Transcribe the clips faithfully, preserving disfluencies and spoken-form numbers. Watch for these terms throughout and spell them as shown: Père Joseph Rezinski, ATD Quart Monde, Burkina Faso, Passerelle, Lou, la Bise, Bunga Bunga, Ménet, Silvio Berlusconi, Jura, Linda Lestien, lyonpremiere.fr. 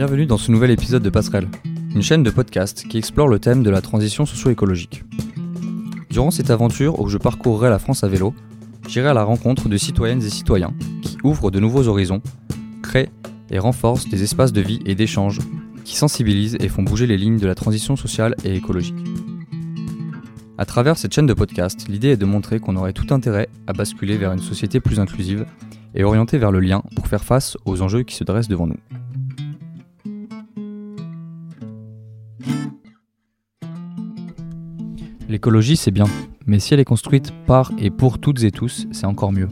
Bienvenue dans ce nouvel épisode de Passerelle, une chaîne de podcast qui explore le thème de la transition socio-écologique. Durant cette aventure où je parcourrai la France à vélo, j'irai à la rencontre de citoyennes et citoyens qui ouvrent de nouveaux horizons, créent et renforcent des espaces de vie et d'échange qui sensibilisent et font bouger les lignes de la transition sociale et écologique. À travers cette chaîne de podcast, l'idée est de montrer qu'on aurait tout intérêt à basculer vers une société plus inclusive et orientée vers le lien pour faire face aux enjeux qui se dressent devant nous. L'écologie, c'est bien, mais si elle est construite par et pour toutes et tous, c'est encore mieux.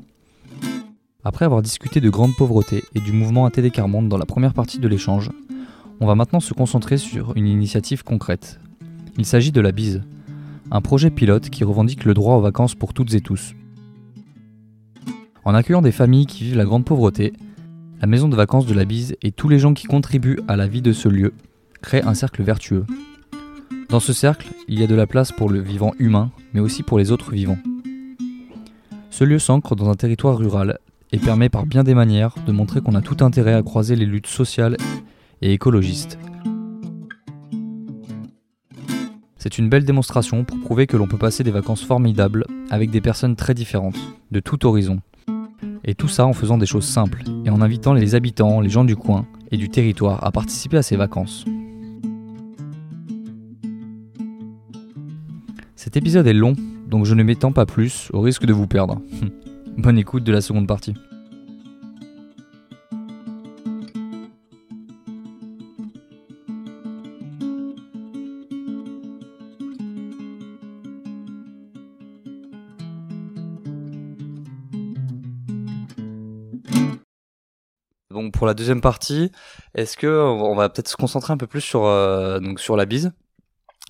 Après avoir discuté de grande pauvreté et du mouvement A T D Quart Monde dans la première partie de l'échange, on va maintenant se concentrer sur une initiative concrète. Il s'agit de la Bise, un projet pilote qui revendique le droit aux vacances pour toutes et tous. En accueillant des familles qui vivent la grande pauvreté, la maison de vacances de la Bise et tous les gens qui contribuent à la vie de ce lieu créent un cercle vertueux. Dans ce cercle, il y a de la place pour le vivant humain, mais aussi pour les autres vivants. Ce lieu s'ancre dans un territoire rural et permet par bien des manières de montrer qu'on a tout intérêt à croiser les luttes sociales et écologistes. C'est une belle démonstration pour prouver que l'on peut passer des vacances formidables avec des personnes très différentes, de tout horizon. Et tout ça en faisant des choses simples et en invitant les habitants, les gens du coin et du territoire à participer à ces vacances. Cet épisode est long, donc je ne m'étends pas plus au risque de vous perdre. Bonne écoute de la seconde partie. Donc pour la deuxième partie, est-ce que on va peut-être se concentrer un peu plus sur euh, donc sur la Bise,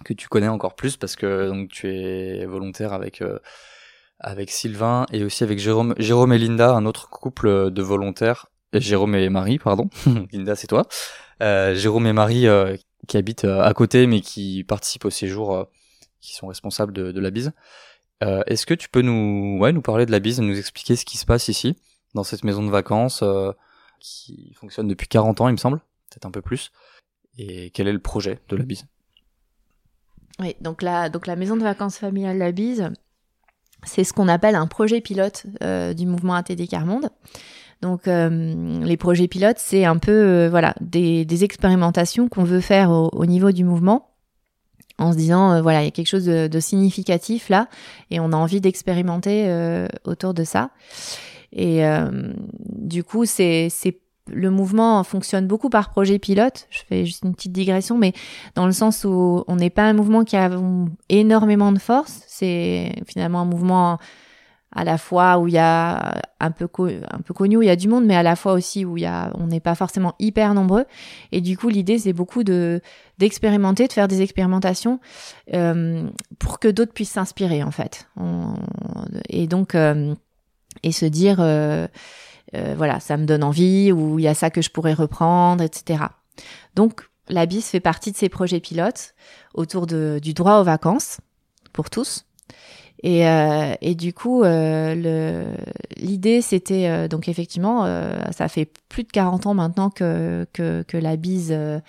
que tu connais encore plus parce que donc tu es volontaire avec euh, avec Sylvain et aussi avec Jérôme Jérôme et Linda, un autre couple de volontaires, Jérôme et Marie pardon, Linda c'est toi, euh, Jérôme et Marie euh, qui habitent euh, à côté mais qui participent au séjour, euh, qui sont responsables de, de la Bise. Euh, est-ce que tu peux nous ouais nous parler de la Bise, nous expliquer ce qui se passe ici dans cette maison de vacances euh, qui fonctionne depuis quarante ans il me semble, peut-être un peu plus, et quel est le projet de la Bise? Oui, donc la, donc la maison de vacances familiale La Bise, c'est ce qu'on appelle un projet pilote euh, du mouvement A T D Quart Monde. Donc euh, les projets pilotes, c'est un peu euh, voilà des, des expérimentations qu'on veut faire au, au niveau du mouvement, en se disant euh, voilà il y a quelque chose de, de significatif là et on a envie d'expérimenter euh, autour de ça. Et euh, du coup, c'est c'est le mouvement fonctionne beaucoup par projet pilote. Je fais juste une petite digression, mais dans le sens où on n'est pas un mouvement qui a énormément de force. C'est finalement un mouvement à la fois où il y a un peu, co- un peu connu, où il y a du monde, mais à la fois aussi où il y a, on n'est pas forcément hyper nombreux. Et du coup, l'idée, c'est beaucoup de, d'expérimenter, de faire des expérimentations euh, pour que d'autres puissent s'inspirer, en fait. On, et donc, euh, et se dire... Euh, Euh, voilà, ça me donne envie, ou il y a ça que je pourrais reprendre, et cetera. Donc, la Bise fait partie de ces projets pilotes autour de, du droit aux vacances pour tous. Et, euh, et du coup, euh, le, l'idée, c'était euh, donc effectivement, euh, ça fait plus de quarante ans maintenant que, que, que la Bise euh,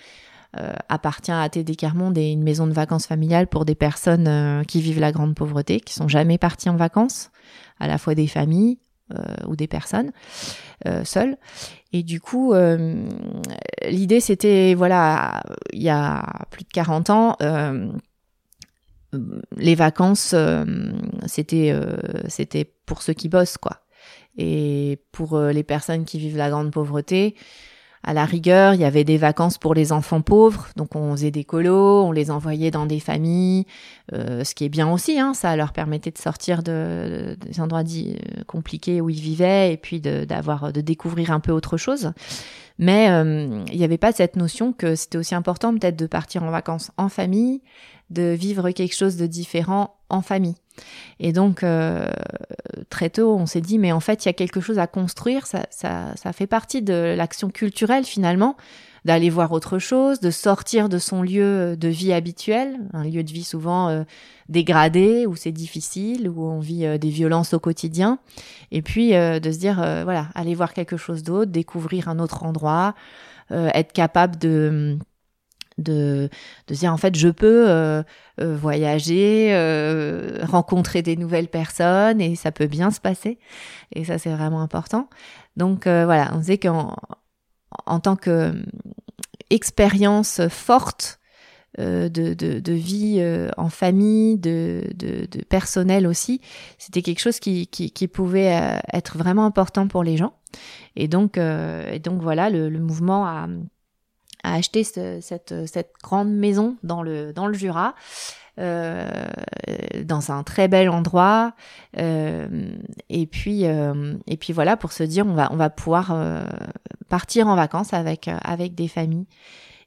euh, appartient à A T D Quart Monde et une maison de vacances familiale pour des personnes euh, qui vivent la grande pauvreté, qui sont jamais parties en vacances, à la fois des familles, Euh, ou des personnes euh, seules. Et du coup, euh, l'idée, c'était, voilà, il y a plus de quarante ans, euh, les vacances, euh, c'était, euh, c'était pour ceux qui bossent, quoi. Et pour euh, les personnes qui vivent la grande pauvreté, à la rigueur, il y avait des vacances pour les enfants pauvres, donc on faisait des colos, on les envoyait dans des familles, euh, ce qui est bien aussi, hein, ça leur permettait de sortir de, de, des endroits dits compliqués où ils vivaient et puis de, d'avoir, de découvrir un peu autre chose. Mais euh, il n'y avait pas cette notion que c'était aussi important peut-être de partir en vacances en famille, de vivre quelque chose de différent en famille. Et donc, euh, très tôt, on s'est dit, mais en fait, il y a quelque chose à construire, ça, ça, ça fait partie de l'action culturelle, finalement, d'aller voir autre chose, de sortir de son lieu de vie habituel, un lieu de vie souvent euh, dégradé, où c'est difficile, où on vit euh, des violences au quotidien, et puis euh, de se dire, euh, voilà, aller voir quelque chose d'autre, découvrir un autre endroit, euh, être capable de... de de dire en fait je peux euh, euh, voyager, euh, rencontrer des nouvelles personnes et ça peut bien se passer, et ça c'est vraiment important. Donc euh, voilà, on sait qu'en en tant que expérience forte euh, de de de vie euh, en famille, de de de personnel aussi, c'était quelque chose qui qui qui pouvait euh, être vraiment important pour les gens. Et donc euh, et donc voilà, le le mouvement a à acheter ce, cette, cette grande maison dans le, dans le Jura, euh, dans un très bel endroit, euh, et puis, euh, et puis voilà, pour se dire, on va, on va pouvoir euh, partir en vacances avec, avec des familles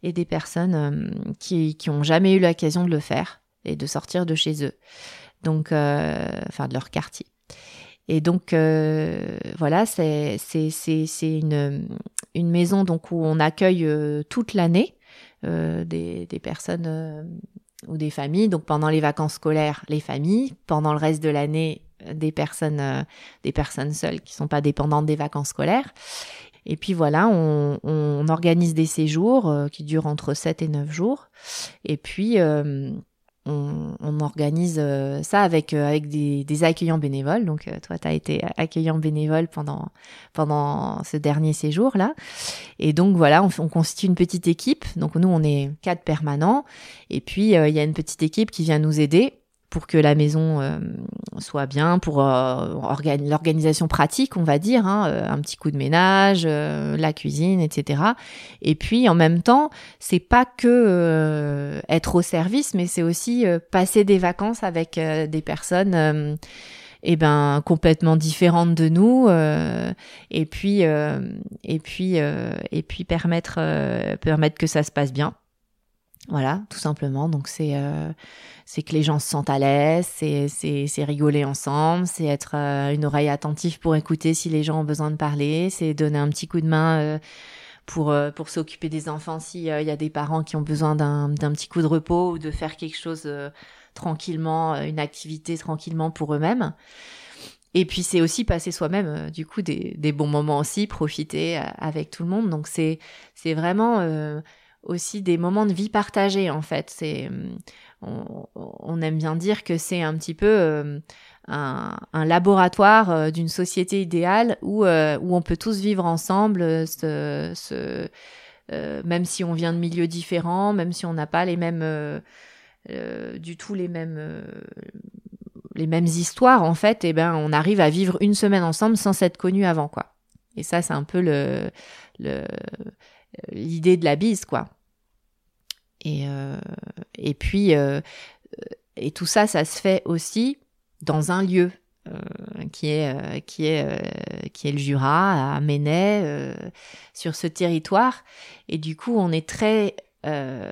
et des personnes euh, qui, qui ont jamais eu l'occasion de le faire et de sortir de chez eux. Donc, euh, enfin, de leur quartier. Et donc, euh, voilà, c'est, c'est, c'est, c'est une, une maison donc, où on accueille euh, toute l'année euh, des, des personnes euh, ou des familles. Donc, pendant les vacances scolaires, les familles. Pendant le reste de l'année, des personnes, euh, des personnes seules qui ne sont pas dépendantes des vacances scolaires. Et puis, voilà, on, on organise des séjours euh, qui durent entre sept et neuf jours. Et puis... Euh, On, on organise euh, ça avec euh, avec des, des accueillants bénévoles. Donc euh, toi, t'as été accueillant bénévole pendant pendant ce dernier séjour là. Et donc voilà, on, on constitue une petite équipe. Donc nous, on est quatre permanents. Et puis euh, il y a une petite équipe qui vient nous aider pour que la maison euh, soit bien, pour euh, organ- l'organisation pratique, on va dire, hein, euh, un petit coup de ménage, euh, la cuisine, et cetera. Et puis, en même temps, c'est pas que euh, être au service, mais c'est aussi euh, passer des vacances avec euh, des personnes euh, eh ben, complètement différentes de nous, euh, et puis, euh, et puis, euh, et puis permettre, euh, permettre que ça se passe bien. Voilà, tout simplement. Donc c'est euh, c'est que les gens se sentent à l'aise, c'est c'est c'est rigoler ensemble, c'est être euh, une oreille attentive pour écouter si les gens ont besoin de parler, c'est donner un petit coup de main euh, pour euh, pour s'occuper des enfants si euh, y a des parents qui ont besoin d'un d'un petit coup de repos ou de faire quelque chose euh, tranquillement, une activité tranquillement pour eux-mêmes. Et puis c'est aussi passer soi-même euh, du coup des des bons moments aussi, profiter euh, avec tout le monde. Donc c'est c'est vraiment euh, aussi des moments de vie partagés, en fait. C'est, on, on aime bien dire que c'est un petit peu euh, un, un laboratoire euh, d'une société idéale où, euh, où on peut tous vivre ensemble, euh, ce, ce, euh, même si on vient de milieux différents, même si on n'a pas les mêmes, euh, euh, du tout les mêmes, euh, les mêmes histoires, en fait. Et ben, on arrive à vivre une semaine ensemble sans s'être connus avant, quoi. Et ça, c'est un peu le, le l'idée de la bise, quoi. Et euh, et puis euh, et tout ça, ça se fait aussi dans un lieu euh, qui est euh, qui est euh, qui est le Jura, à Ménet, euh, sur ce territoire. Et du coup, on est très euh,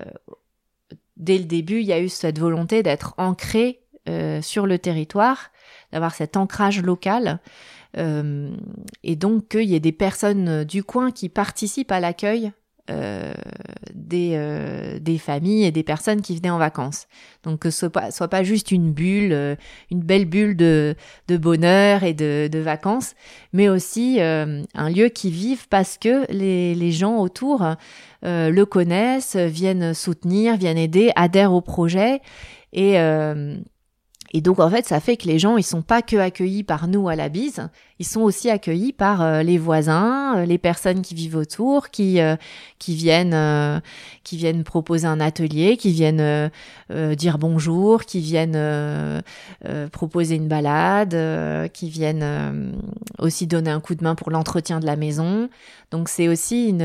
dès le début, il y a eu cette volonté d'être ancré euh, sur le territoire, d'avoir cet ancrage local. Euh, et donc qu'il y ait des personnes du coin qui participent à l'accueil euh, des, euh, des familles et des personnes qui venaient en vacances. Donc que ce soit pas, soit pas juste une bulle, euh, une belle bulle de, de bonheur et de, de vacances, mais aussi euh, un lieu qui vive parce que les, les gens autour euh, le connaissent, viennent soutenir, viennent aider, adhèrent au projet. Et... Euh, Et donc, en fait, ça fait que les gens, ils sont pas que accueillis par nous à la bise, ils sont aussi accueillis par euh, les voisins, euh, les personnes qui vivent autour, qui euh, qui viennent euh, qui viennent proposer un atelier, qui viennent euh, euh, dire bonjour, qui viennent euh, euh, proposer une balade, euh, qui viennent euh, aussi donner un coup de main pour l'entretien de la maison. Donc c'est aussi une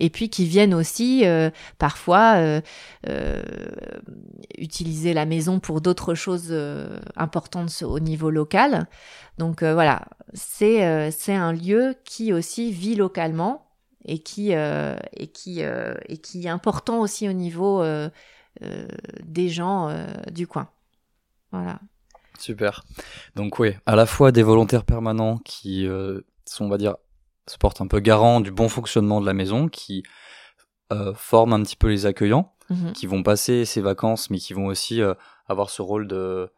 et puis qui viennent aussi euh, parfois euh, euh, utiliser la maison pour d'autres choses euh, importantes au niveau local. Donc euh, voilà, c'est euh, c'est un lieu qui aussi vit localement et qui euh, et qui euh, et qui est important aussi au niveau euh, euh, des gens euh, du coin. Voilà. Super. Donc oui, à la fois des volontaires permanents qui euh, sont, on va dire, se porte un peu garant du bon fonctionnement de la maison, qui euh, forment un petit peu les accueillants, mmh. qui vont passer ces vacances, mais qui vont aussi euh, avoir ce rôle de,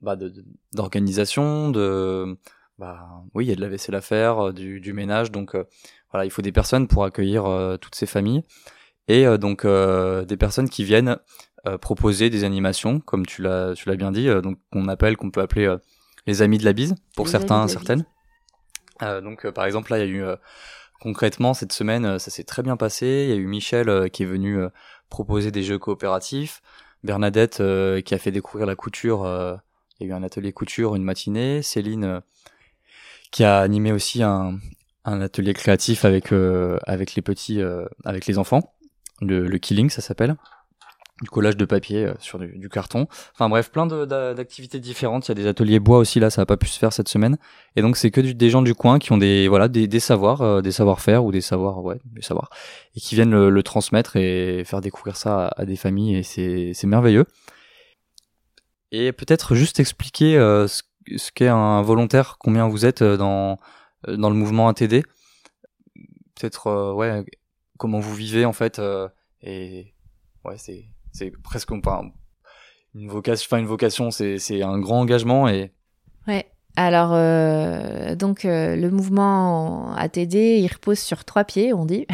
bah, de, de d'organisation, de bah, oui, il y a de la vaisselle à faire, du, du ménage, donc euh, voilà, il faut des personnes pour accueillir euh, toutes ces familles, et euh, donc euh, des personnes qui viennent euh, proposer des animations, comme tu l'as, tu l'as bien dit, euh, donc qu'on appelle, qu'on peut appeler euh, les amis de la bise, pour les certains, certaines. Euh, donc euh, par exemple là, il y a eu euh, concrètement cette semaine, euh, ça s'est très bien passé. Il y a eu Michel euh, qui est venu euh, proposer des jeux coopératifs, Bernadette euh, qui a fait découvrir la couture. Euh, il y a eu un atelier couture une matinée. Céline euh, qui a animé aussi un, un atelier créatif avec euh, avec les petits, euh, avec les enfants. Le, le killing, ça s'appelle, du collage de papier euh, sur du, du carton. Enfin bref, plein de, de, d'activités différentes. Il y a des ateliers bois aussi, là, ça n'a pas pu se faire cette semaine. Et donc, c'est que du, des gens du coin qui ont des, voilà, des, des savoirs, euh, des savoir-faire ou des savoirs, ouais, des savoirs, et qui viennent le, le transmettre et faire découvrir ça à, à des familles, et c'est, c'est merveilleux. Et peut-être juste expliquer euh, ce, ce qu'est un volontaire, combien vous êtes dans, dans le mouvement A T D. Peut-être, euh, ouais, comment vous vivez, en fait, euh, et ouais, c'est... C'est presque enfin, une vocation, enfin une vocation, c'est c'est un grand engagement et. Ouais. Alors euh, donc euh, le mouvement A T D, il repose sur trois pieds, on dit.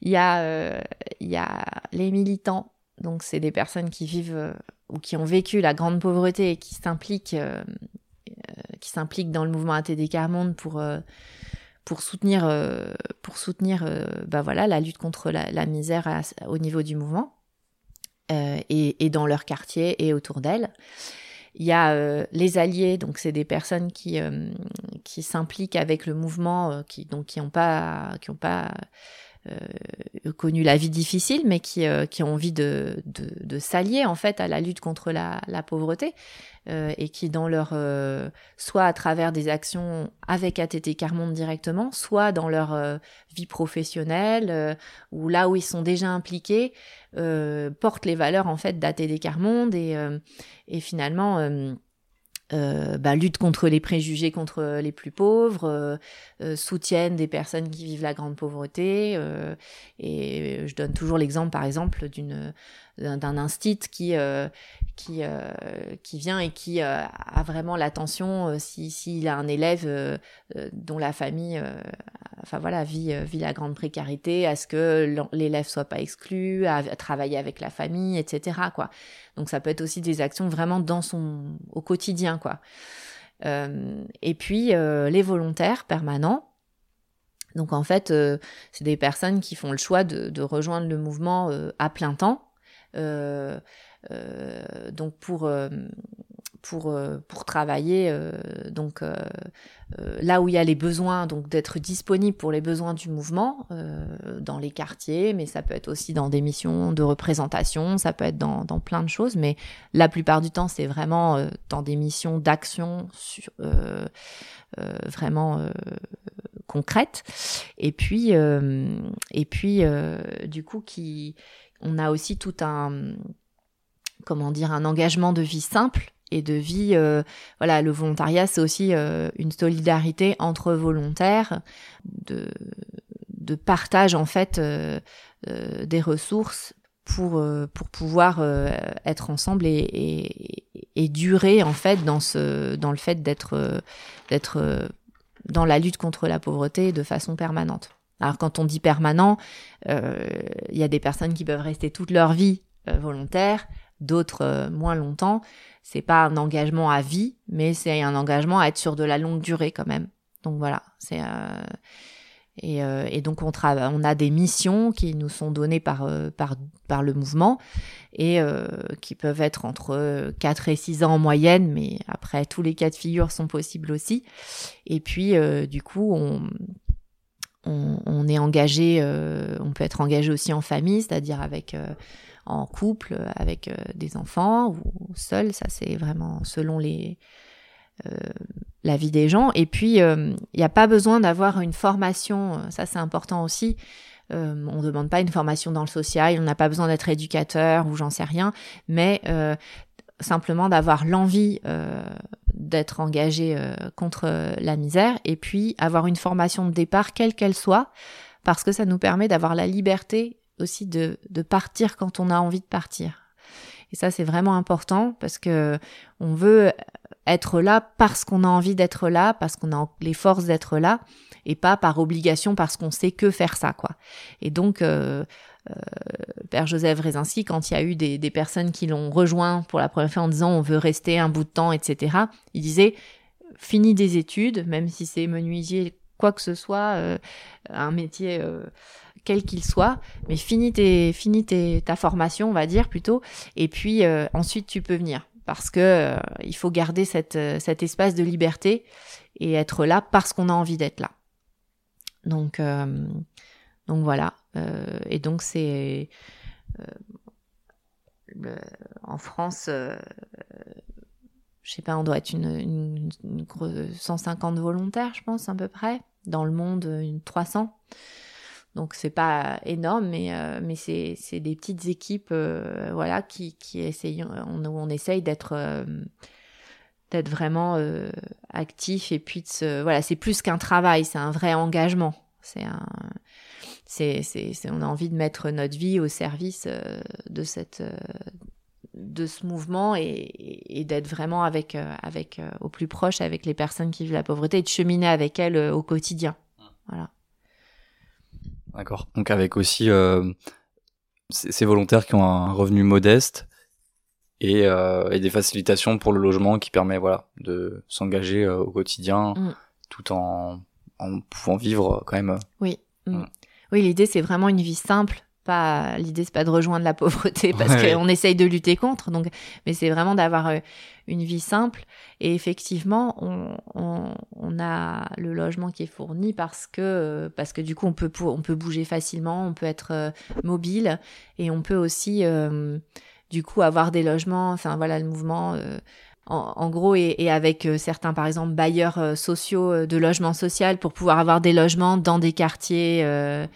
il y a euh, il y a les militants, donc c'est des personnes qui vivent euh, ou qui ont vécu la grande pauvreté et qui s'impliquent euh, euh, qui s'impliquent dans le mouvement A T D Quart Monde pour euh, pour soutenir euh, pour soutenir euh, bah voilà la lutte contre la, la misère à, au niveau du mouvement. Euh, et, et dans leur quartier et autour d'elles. Il y a euh, les alliés, donc c'est des personnes qui, euh, qui s'impliquent avec le mouvement, euh, qui n'ont qui pas, qui ont pas euh, connu la vie difficile, mais qui, euh, qui ont envie de, de, de s'allier en fait, à la lutte contre la, la pauvreté, euh, et qui, dans leur, euh, soit à travers des actions avec A T D Quart Monde directement, soit dans leur euh, vie professionnelle, euh, ou là où ils sont déjà impliqués, Euh, portent les valeurs en fait d'A T D Quart Monde et, euh, et finalement euh, euh, bah, luttent contre les préjugés contre les plus pauvres, euh, euh, soutiennent des personnes qui vivent la grande pauvreté euh, et je donne toujours l'exemple par exemple d'une, d'un, d'un instit qui, euh, qui, euh, qui vient et qui euh, a vraiment l'attention euh, si, si il a un élève euh, euh, dont la famille euh, Enfin voilà, vit, vit la grande précarité, à ce que l'élève soit pas exclu, à travailler avec la famille, et cetera quoi. Donc ça peut être aussi des actions vraiment dans son au quotidien quoi. Euh, et puis euh, les volontaires permanents. Donc en fait, euh, c'est des personnes qui font le choix de, de rejoindre le mouvement euh, à plein temps. Euh, euh, donc pour euh, pour euh, pour travailler euh, donc euh, euh, là où il y a les besoins, donc d'être disponible pour les besoins du mouvement euh, dans les quartiers, mais ça peut être aussi dans des missions de représentation, ça peut être dans dans plein de choses, mais la plupart du temps c'est vraiment euh, dans des missions d'action sur, euh, euh, vraiment euh, concrètes et puis euh, et puis euh, du coup qui on a aussi tout un comment dire un engagement de vie simple et de vie, euh, voilà, le volontariat, c'est aussi euh, une solidarité entre volontaires, de, de partage, en fait, euh, euh, des ressources pour, euh, pour pouvoir euh, être ensemble et, et, et durer, en fait, dans, ce, dans le fait d'être, euh, d'être euh, dans la lutte contre la pauvreté de façon permanente. Alors, quand on dit permanent, euh, y a des personnes qui peuvent rester toute leur vie euh, volontaires, d'autres euh, moins longtemps. C'est pas un engagement à vie, mais c'est un engagement à être sur de la longue durée quand même. Donc voilà, c'est euh, et, euh, et donc on travaille, on a des missions qui nous sont données par euh, par par le mouvement et euh, qui peuvent être entre quatre et six ans en moyenne, mais après tous les cas de figure sont possibles aussi. Et puis euh, du coup on on, on est engagé, euh, on peut être engagé aussi en famille, c'est-à-dire avec euh, en couple, avec euh, des enfants ou seul, ça c'est vraiment selon les, euh, la vie des gens. Et puis, il euh, n'y a pas besoin d'avoir une formation, ça c'est important aussi, euh, on ne demande pas une formation dans le social, on n'a pas besoin d'être éducateur ou j'en sais rien, mais euh, simplement d'avoir l'envie euh, d'être engagé euh, contre la misère et puis avoir une formation de départ, quelle qu'elle soit, parce que ça nous permet d'avoir la liberté aussi de, de partir quand on a envie de partir. Et ça, c'est vraiment important parce que on veut être là parce qu'on a envie d'être là, parce qu'on a les forces d'être là, et pas par obligation parce qu'on sait que faire ça, quoi. Et donc, euh, euh, Père Joseph Rezinski, quand il y a eu des, des personnes qui l'ont rejoint pour la première fois en disant on veut rester un bout de temps, et cetera, il disait finis des études, même si c'est menuisier, quoi que ce soit, euh, un métier euh, quel qu'il soit, mais finis, tes, finis tes, ta formation, on va dire plutôt, et puis euh, ensuite tu peux venir. Parce que euh, il faut garder cette, cet espace de liberté et être là parce qu'on a envie d'être là. Donc, euh, donc voilà. Euh, et donc c'est euh, le, en France, euh, je sais pas, on doit être une, une, une, une cent cinquante volontaires, je pense à peu près. Dans le monde, une trois cents. Donc c'est pas énorme, mais euh, mais c'est c'est des petites équipes, euh, voilà, qui qui essayent, on on essaye d'être euh, d'être vraiment euh, actif, et puis de se, voilà, c'est plus qu'un travail, c'est un vrai engagement, c'est un c'est c'est, c'est on a envie de mettre notre vie au service euh, de cette euh, de ce mouvement, et, et d'être vraiment avec avec euh, au plus proche avec les personnes qui vivent la pauvreté, et de cheminer avec elles euh, au quotidien, voilà. D'accord. Donc avec aussi euh, ces volontaires qui ont un revenu modeste et, euh, et des facilitations pour le logement qui permet, voilà, de s'engager euh, au quotidien, mmh. tout en, en pouvant vivre quand même. Oui. Mmh. Oui, l'idée c'est vraiment une vie simple. Pas, l'idée c'est pas de rejoindre la pauvreté parce ouais. qu'on essaye de lutter contre, donc, mais c'est vraiment d'avoir une vie simple, et effectivement on, on, on a le logement qui est fourni parce que, parce que du coup on peut, on peut bouger facilement, on peut être mobile, et on peut aussi euh, du coup avoir des logements, enfin voilà, le mouvement euh, En, en gros, et, et avec euh, certains, par exemple, bailleurs euh, sociaux euh, de logement social, pour pouvoir avoir des logements dans des quartiers, euh,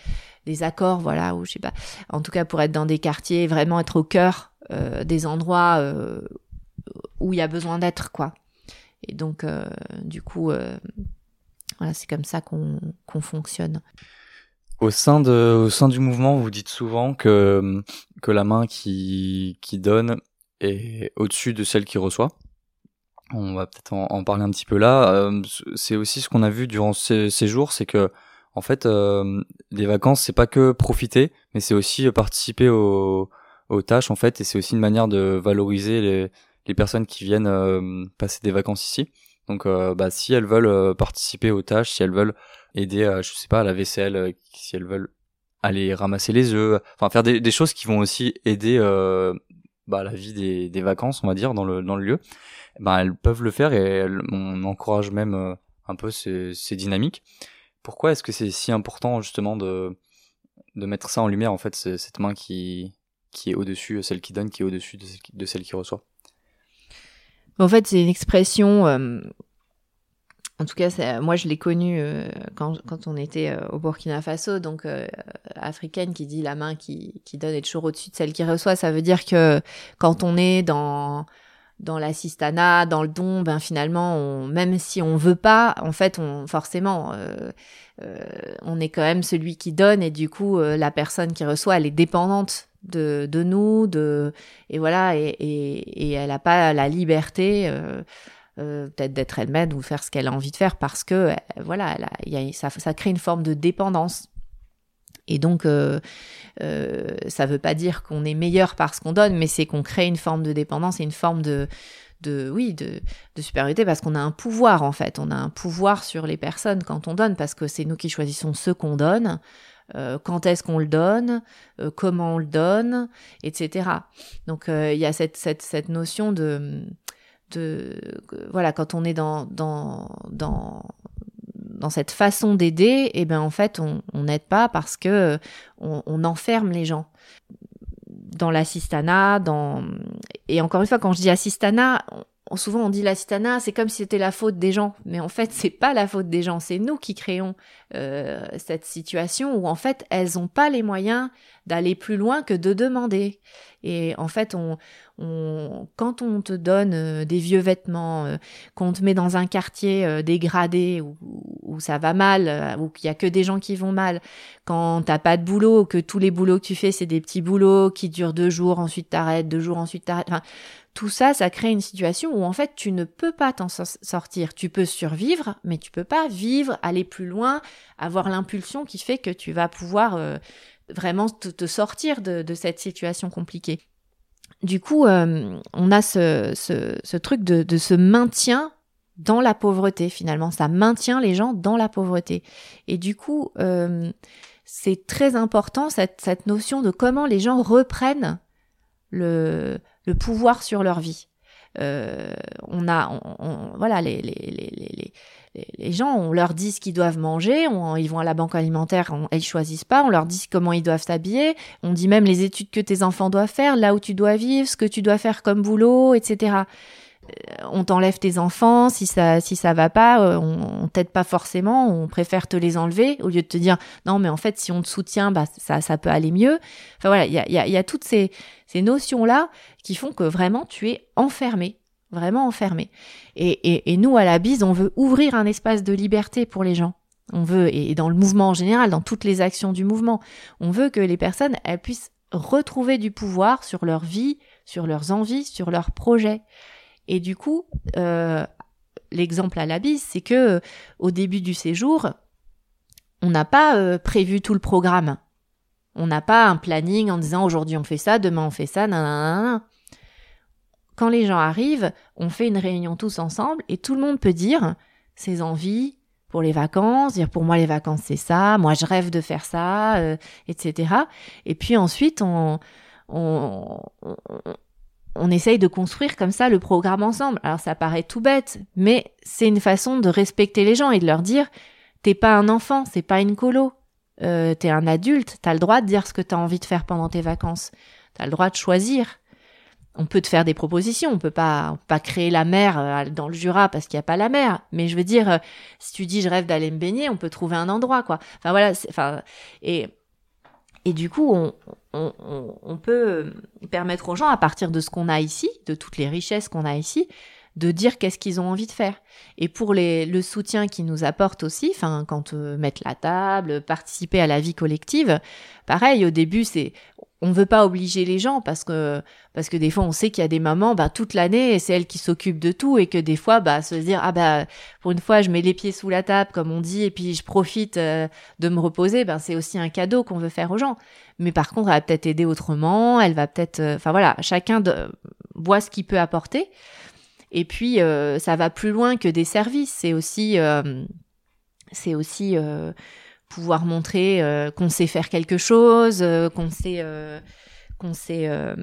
des accords, voilà, ou je sais pas. En tout cas, pour être dans des quartiers, vraiment être au cœur euh, des endroits euh, où il y a besoin d'être, quoi. Et donc, euh, du coup, euh, voilà, c'est comme ça qu'on, qu'on fonctionne. Au sein de, au sein du mouvement, vous dites souvent que que la main qui qui donne est au-dessus de celle qui reçoit. On va peut-être en, en parler un petit peu là. Euh, c'est aussi ce qu'on a vu durant ces, ces jours, c'est que, en fait, euh, les vacances, c'est pas que profiter, mais c'est aussi participer aux, aux tâches, en fait, et c'est aussi une manière de valoriser les, les personnes qui viennent euh, passer des vacances ici. Donc, euh, bah, si elles veulent euh, participer aux tâches, si elles veulent aider, à, je sais pas, à la vaisselle, euh, si elles veulent aller ramasser les œufs, enfin, faire des, des choses qui vont aussi aider. Euh, Bah, la vie des, des vacances, on va dire, dans le, dans le lieu, bah, elles peuvent le faire, et elles, on encourage même euh, un peu ces, ces dynamiques. Pourquoi est-ce que c'est si important, justement, de, de mettre ça en lumière, en fait, cette main qui, qui est au-dessus, celle qui donne, qui est au-dessus de celle qui, de celle qui reçoit? En fait, c'est une expression... Euh... En tout cas, c'est, moi, je l'ai connue euh, quand, quand on était euh, au Burkina Faso, donc euh, africaine, qui dit la main qui, qui donne est toujours au-dessus de celle qui reçoit. Ça veut dire que quand on est dans, dans l'assistanat, dans le don, ben finalement, on, même si on veut pas, en fait, on, forcément, euh, euh, on est quand même celui qui donne, et du coup, euh, la personne qui reçoit, elle est dépendante de, de nous, de, et voilà, et, et, et elle n'a pas la liberté. Euh, Euh, peut-être d'être elle-même, ou faire ce qu'elle a envie de faire, parce que euh, voilà, elle a, y a, ça, ça crée une forme de dépendance, et donc euh, euh, ça veut pas dire qu'on est meilleur parce qu'on donne, mais c'est qu'on crée une forme de dépendance et une forme de, de oui, de, de supériorité, parce qu'on a un pouvoir, en fait, on a un pouvoir sur les personnes quand on donne, parce que c'est nous qui choisissons ce qu'on donne, euh, quand est-ce qu'on le donne, euh, comment on le donne, et cetera. Donc il euh, y a cette, cette, cette notion de De, voilà, quand on est dans dans dans dans cette façon d'aider, et eh ben en fait on on n'aide pas parce que on, on enferme les gens dans l'assistanat, dans, et encore une fois, quand je dis assistanat, on, souvent on dit l'assistanat, c'est comme si c'était la faute des gens, mais en fait c'est pas la faute des gens, c'est nous qui créons euh, cette situation où en fait elles ont pas les moyens d'aller plus loin que de demander. Et en fait, on, on, quand on te donne des vieux vêtements, qu'on te met dans un quartier dégradé où, où ça va mal, où il n'y a que des gens qui vont mal, quand t'as pas de boulot, que tous les boulots que tu fais, c'est des petits boulots qui durent deux jours, ensuite t'arrêtes, deux jours, ensuite t'arrêtes... Enfin, tout ça, ça crée une situation où en fait, tu ne peux pas t'en sortir. Tu peux survivre, mais tu peux pas vivre, aller plus loin, avoir l'impulsion qui fait que tu vas pouvoir... Euh, vraiment te, te sortir de, de cette situation compliquée. Du coup, euh, on a ce, ce, ce truc de, de ce maintien dans la pauvreté, finalement. Ça maintient les gens dans la pauvreté. Et du coup, euh, c'est très important, cette, cette notion de comment les gens reprennent le, le pouvoir sur leur vie. Euh, on a, on, on, voilà, les, les, les, les, les, les gens, on leur dit ce qu'ils doivent manger, on, ils vont à la banque alimentaire, on, ils choisissent pas, on leur dit comment ils doivent s'habiller, on dit même les études que tes enfants doivent faire, là où tu dois vivre, ce que tu dois faire comme boulot, et cetera. Euh, on t'enlève tes enfants, si ça, si ça va pas, on, on t'aide pas forcément, on préfère te les enlever, au lieu de te dire, non, mais en fait, si on te soutient, bah, ça, ça peut aller mieux. Enfin, voilà, il y a, il y a, il y a toutes ces, ces notions-là qui font que vraiment tu es enfermé, vraiment enfermé. Et, et, et nous, à la Bise, on veut ouvrir un espace de liberté pour les gens. On veut, et dans le mouvement en général, dans toutes les actions du mouvement, on veut que les personnes, elles puissent retrouver du pouvoir sur leur vie, sur leurs envies, sur leurs projets. Et du coup, euh, l'exemple à la Bise, c'est que euh, au début du séjour, on n'a pas euh, prévu tout le programme. On n'a pas un planning en disant aujourd'hui on fait ça, demain on fait ça, nanana. Quand les gens arrivent, on fait une réunion tous ensemble et tout le monde peut dire ses envies pour les vacances, dire pour moi les vacances c'est ça, moi je rêve de faire ça, euh, et cetera. Et puis ensuite on, on, on, on On essaye de construire comme ça le programme ensemble. Alors ça paraît tout bête, mais c'est une façon de respecter les gens et de leur dire « t'es pas un enfant, c'est pas une colo, euh, t'es un adulte, t'as le droit de dire ce que t'as envie de faire pendant tes vacances, t'as le droit de choisir. On peut te faire des propositions, on peut pas, on peut pas créer la mer dans le Jura parce qu'il y a pas la mer, mais je veux dire, si tu dis « je rêve d'aller me baigner », on peut trouver un endroit, quoi. Enfin voilà, c'est, enfin... Et... Et du coup, on, on, on, on peut permettre aux gens, à partir de ce qu'on a ici, de toutes les richesses qu'on a ici, de dire qu'est-ce qu'ils ont envie de faire. Et pour les, le soutien qu'ils nous apportent aussi, enfin, quand euh, mettre la table, participer à la vie collective, pareil, au début, c'est... On veut pas obliger les gens parce que parce que des fois on sait qu'il y a des mamans bah toute l'année et c'est elles qui s'occupent de tout et que des fois bah se dire ah bah pour une fois je mets les pieds sous la table comme on dit et puis je profite euh, de me reposer ben bah, c'est aussi un cadeau qu'on veut faire aux gens. Mais par contre elle va peut-être aider autrement, elle va peut-être enfin euh, voilà, chacun de, voit ce qu'il peut apporter. Et puis euh, ça va plus loin que des services, c'est aussi euh, c'est aussi euh, pouvoir montrer euh, qu'on sait faire quelque chose, euh, qu'on sait, euh, qu'on sait, euh,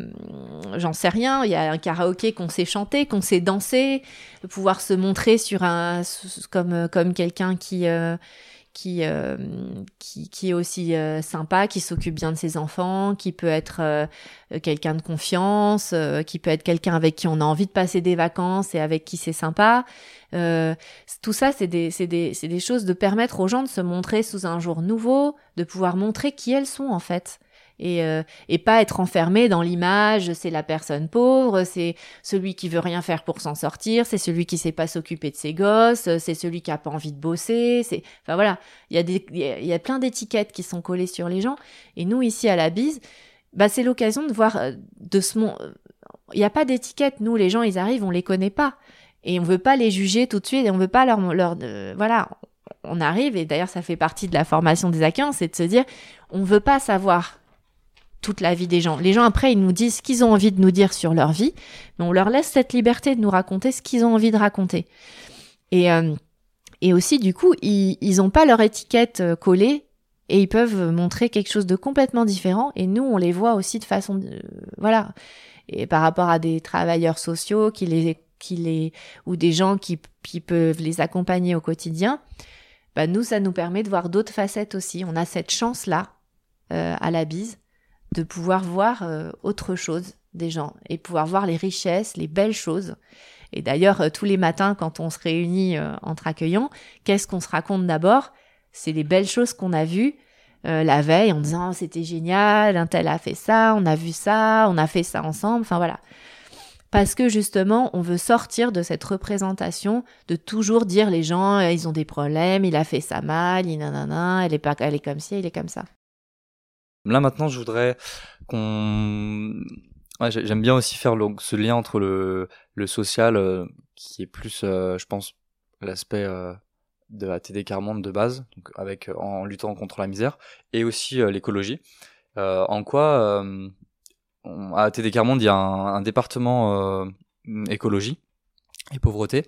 j'en sais rien, il y a un karaoké qu'on sait chanter, qu'on sait danser, pouvoir se montrer sur un, comme comme quelqu'un qui euh, qui, euh, qui qui est aussi euh, sympa, qui s'occupe bien de ses enfants, qui peut être euh, quelqu'un de confiance, euh, qui peut être quelqu'un avec qui on a envie de passer des vacances et avec qui c'est sympa. Euh, tout ça, c'est des, c'est des, c'est des choses de permettre aux gens de se montrer sous un jour nouveau, de pouvoir montrer qui elles sont en fait, et euh, et pas être enfermé dans l'image. C'est la personne pauvre, c'est celui qui veut rien faire pour s'en sortir, c'est celui qui sait pas s'occuper de ses gosses, c'est celui qui a pas envie de bosser. C'est, enfin voilà, il y a des, il y a plein d'étiquettes qui sont collées sur les gens. Et nous ici à la Bise, bah c'est l'occasion de voir, de se, mon... il y a pas d'étiquette. Nous les gens, ils arrivent, on les connaît pas. Et on veut pas les juger tout de suite, et on veut pas leur, leur, euh, voilà, on arrive, et d'ailleurs ça fait partie de la formation des acquins, c'est de se dire, on veut pas savoir toute la vie des gens. Les gens après, ils nous disent ce qu'ils ont envie de nous dire sur leur vie, mais on leur laisse cette liberté de nous raconter ce qu'ils ont envie de raconter. Et, euh, et aussi du coup, ils, ils ont pas leur étiquette euh, collée, et ils peuvent montrer quelque chose de complètement différent, et nous on les voit aussi de façon, euh, voilà, et par rapport à des travailleurs sociaux qui les qui les, ou des gens qui, qui peuvent les accompagner au quotidien, bah nous, ça nous permet de voir d'autres facettes aussi. On a cette chance-là, euh, à la Bise, de pouvoir voir euh, autre chose des gens et pouvoir voir les richesses, les belles choses. Et d'ailleurs, euh, tous les matins, quand on se réunit euh, entre accueillants, qu'est-ce qu'on se raconte d'abord ? C'est les belles choses qu'on a vues, euh, la veille en disant oh, c'était génial, un tel a fait ça, on a vu ça, on a fait ça ensemble, enfin voilà. Parce que justement, on veut sortir de cette représentation de toujours dire les gens, ils ont des problèmes, il a fait ça mal, il nanana, elle est pas, elle est comme ci, il est comme ça. Là maintenant, je voudrais qu'on... Ouais, j'aime bien aussi faire le, ce lien entre le, le social, euh, qui est plus, euh, je pense, l'aspect euh, de la A T D Quart Monde de base, donc avec, en luttant contre la misère, et aussi euh, l'écologie. Euh, en quoi... Euh, à A T D Quart Monde, il y a un, un département euh, écologie et pauvreté.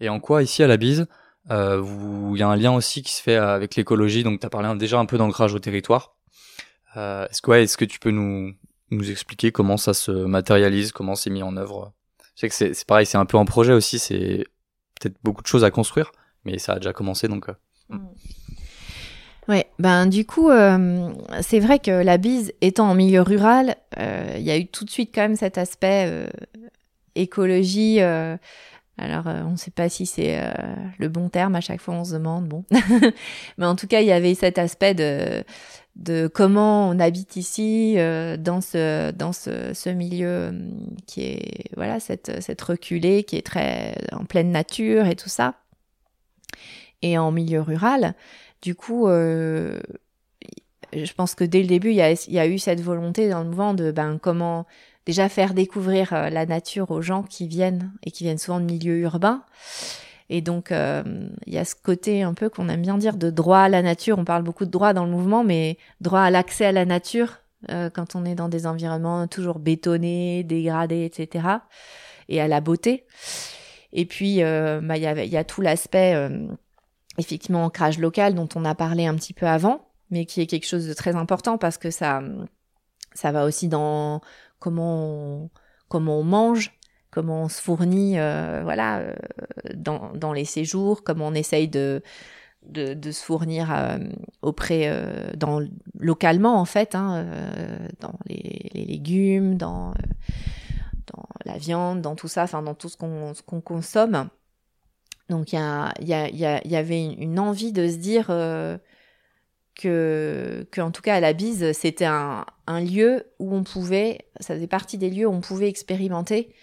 Et en quoi, ici, à la Bise, euh, vous, il y a un lien aussi qui se fait avec l'écologie. Donc, tu as parlé déjà un peu d'ancrage au territoire. Euh, est-ce que, ouais, est-ce que tu peux nous, nous expliquer comment ça se matérialise, comment c'est mis en œuvre? Je sais que c'est, c'est pareil, c'est un peu un projet aussi. C'est peut-être beaucoup de choses à construire, mais ça a déjà commencé, donc... Euh, mmh. Ouais, ben du coup, euh, c'est vrai que la Bise étant en milieu rural, il euh, y a eu tout de suite quand même cet aspect euh, écologie. Euh, alors, euh, on ne sait pas si c'est euh, le bon terme. À chaque fois, on se demande. Bon, mais en tout cas, il y avait cet aspect de de comment on habite ici euh, dans ce dans ce, ce milieu qui est voilà cette cette reculée qui est très en pleine nature et tout ça. Et en milieu rural. Du coup, euh, je pense que dès le début, il y a, il y a eu cette volonté dans le mouvement de ben, comment déjà faire découvrir euh, la nature aux gens qui viennent, et qui viennent souvent de milieux urbains. Et donc, euh, il y a ce côté un peu qu'on aime bien dire de droit à la nature. On parle beaucoup de droit dans le mouvement, mais droit à l'accès à la nature euh, quand on est dans des environnements toujours bétonnés, dégradés, et cetera. Et à la beauté. Et puis, euh, bah, il y a, il y a tout l'aspect... Euh, effectivement, ancrage local dont on a parlé un petit peu avant, mais qui est quelque chose de très important parce que ça, ça va aussi dans comment on, comment on mange, comment on se fournit, euh, voilà, euh, dans, dans les séjours, comment on essaye de, de, de se fournir euh, auprès, euh, dans, localement en fait, hein, euh, dans les, les légumes, dans, euh, dans la viande, dans tout ça, enfin dans tout ce qu'on, ce qu'on consomme. Donc, il y, a, y, a, y, a, y avait une, une envie de se dire euh, que, que, en tout cas, à la Bise, c'était un, un lieu où on pouvait, ça faisait partie des lieux où on pouvait expérimenter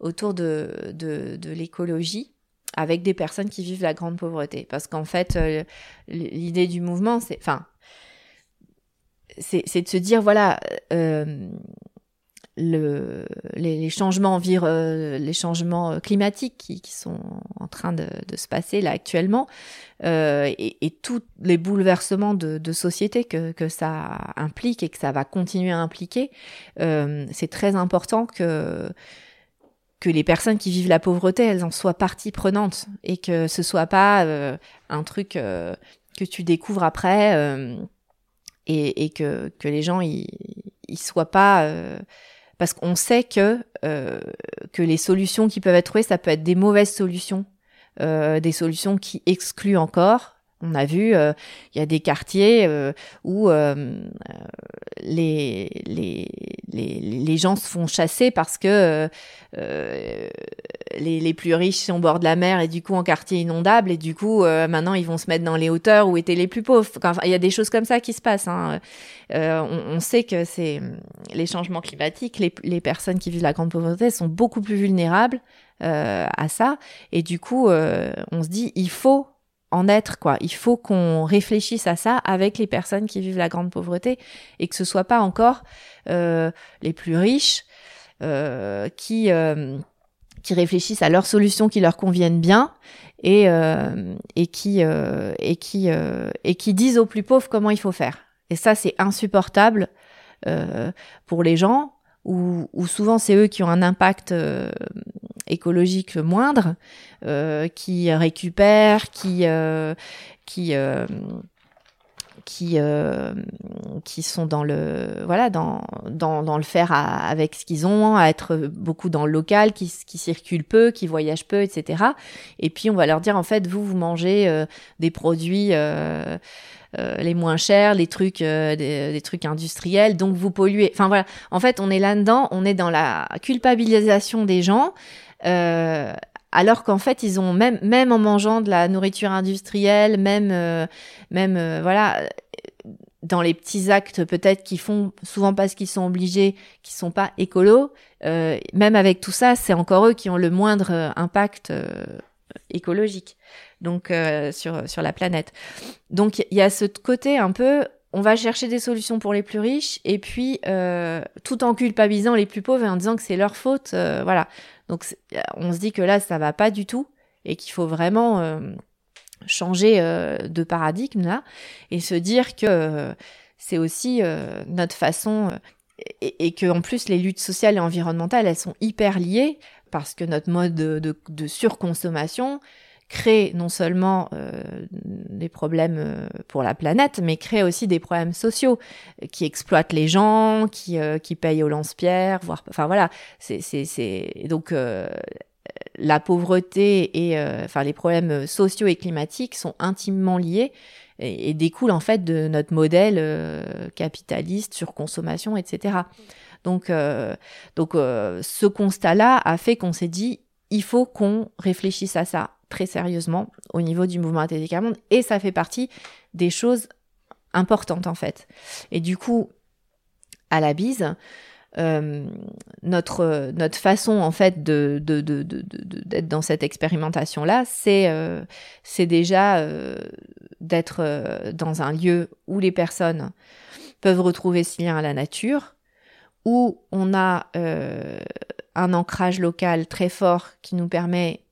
autour de, de, de l'écologie avec des personnes qui vivent la grande pauvreté. Parce qu'en fait, euh, l'idée du mouvement, c'est, enfin, c'est, c'est de se dire, voilà... Euh, Le, les, les changements envir, euh, les changements climatiques qui, qui sont en train de, de se passer là actuellement, euh, et, et tous les bouleversements de, de société que, que ça implique et que ça va continuer à impliquer, euh, c'est très important que, que les personnes qui vivent la pauvreté, elles en soient partie prenante et que ce soit pas euh, un truc euh, que tu découvres après euh, et, et que, que les gens y, y soient pas... Euh, Parce qu'on sait que euh, que les solutions qui peuvent être trouvées, ça peut être des mauvaises solutions, euh, des solutions qui excluent encore. On a vu, il euh, y a des quartiers euh, où euh, les, les les les gens se font chasser parce que euh, les les plus riches sont au bord de la mer et du coup en quartier inondable et du coup euh, maintenant ils vont se mettre dans les hauteurs où étaient les plus pauvres. Enfin, il y a des choses comme ça qui se passent. Hein. Euh, on, on sait que c'est les changements climatiques, les les personnes qui vivent la grande pauvreté sont beaucoup plus vulnérables euh, à ça et du coup euh, on se dit il faut en être, quoi. Il faut qu'on réfléchisse à ça avec les personnes qui vivent la grande pauvreté et que ce soit pas encore euh, les plus riches euh, qui euh, qui réfléchissent à leurs solutions qui leur conviennent bien et euh, et qui euh, et qui euh, et qui disent aux plus pauvres comment il faut faire. Et ça, c'est insupportable euh, pour les gens où, où souvent c'est eux qui ont un impact euh, écologique moindre, euh, qui récupère, qui euh, qui euh, qui euh, qui sont dans le voilà dans dans dans le faire à, avec ce qu'ils ont, à être beaucoup dans le local, qui qui circulent peu, qui voyagent peu, et cetera. Et puis on va leur dire en fait vous vous mangez euh, des produits euh, Euh, les moins chers, les trucs, euh, des, des trucs industriels, donc vous polluez. Enfin voilà, en fait, on est là-dedans, on est dans la culpabilisation des gens, euh, alors qu'en fait, ils ont même, même en mangeant de la nourriture industrielle, même, euh, même, euh, voilà, dans les petits actes peut-être qu'ils font souvent parce qu'ils sont obligés, qui sont pas écolos, euh, même avec tout ça, c'est encore eux qui ont le moindre impact euh, écologique donc euh, sur sur la planète. Donc il y a ce côté un peu, on va chercher des solutions pour les plus riches et puis euh, tout en culpabilisant les plus pauvres et en disant que c'est leur faute, euh, voilà. Donc on se dit que là ça va pas du tout et qu'il faut vraiment euh, changer euh, de paradigme là et se dire que euh, c'est aussi euh, notre façon euh, et, et que en plus les luttes sociales et environnementales elles sont hyper liées parce que notre mode de, de, de surconsommation crée non seulement euh, des problèmes pour la planète, mais crée aussi des problèmes sociaux qui exploitent les gens, qui euh, qui payent au lance-pierre, voire enfin voilà, c'est c'est c'est donc euh, la pauvreté et euh, enfin les problèmes sociaux et climatiques sont intimement liés et, et découlent en fait de notre modèle euh, capitaliste, surconsommation, et cetera. Donc euh, donc euh, ce constat-là a fait qu'on s'est dit il faut qu'on réfléchisse à ça très sérieusement au niveau du mouvement A T D Quart Monde et ça fait partie des choses importantes en fait. Et du coup, à la Bise, euh, notre notre façon en fait de de de, de, de d'être dans cette expérimentation là, c'est euh, c'est déjà euh, d'être euh, dans un lieu où les personnes peuvent retrouver ce lien à la nature, où on a euh, un ancrage local très fort qui nous permet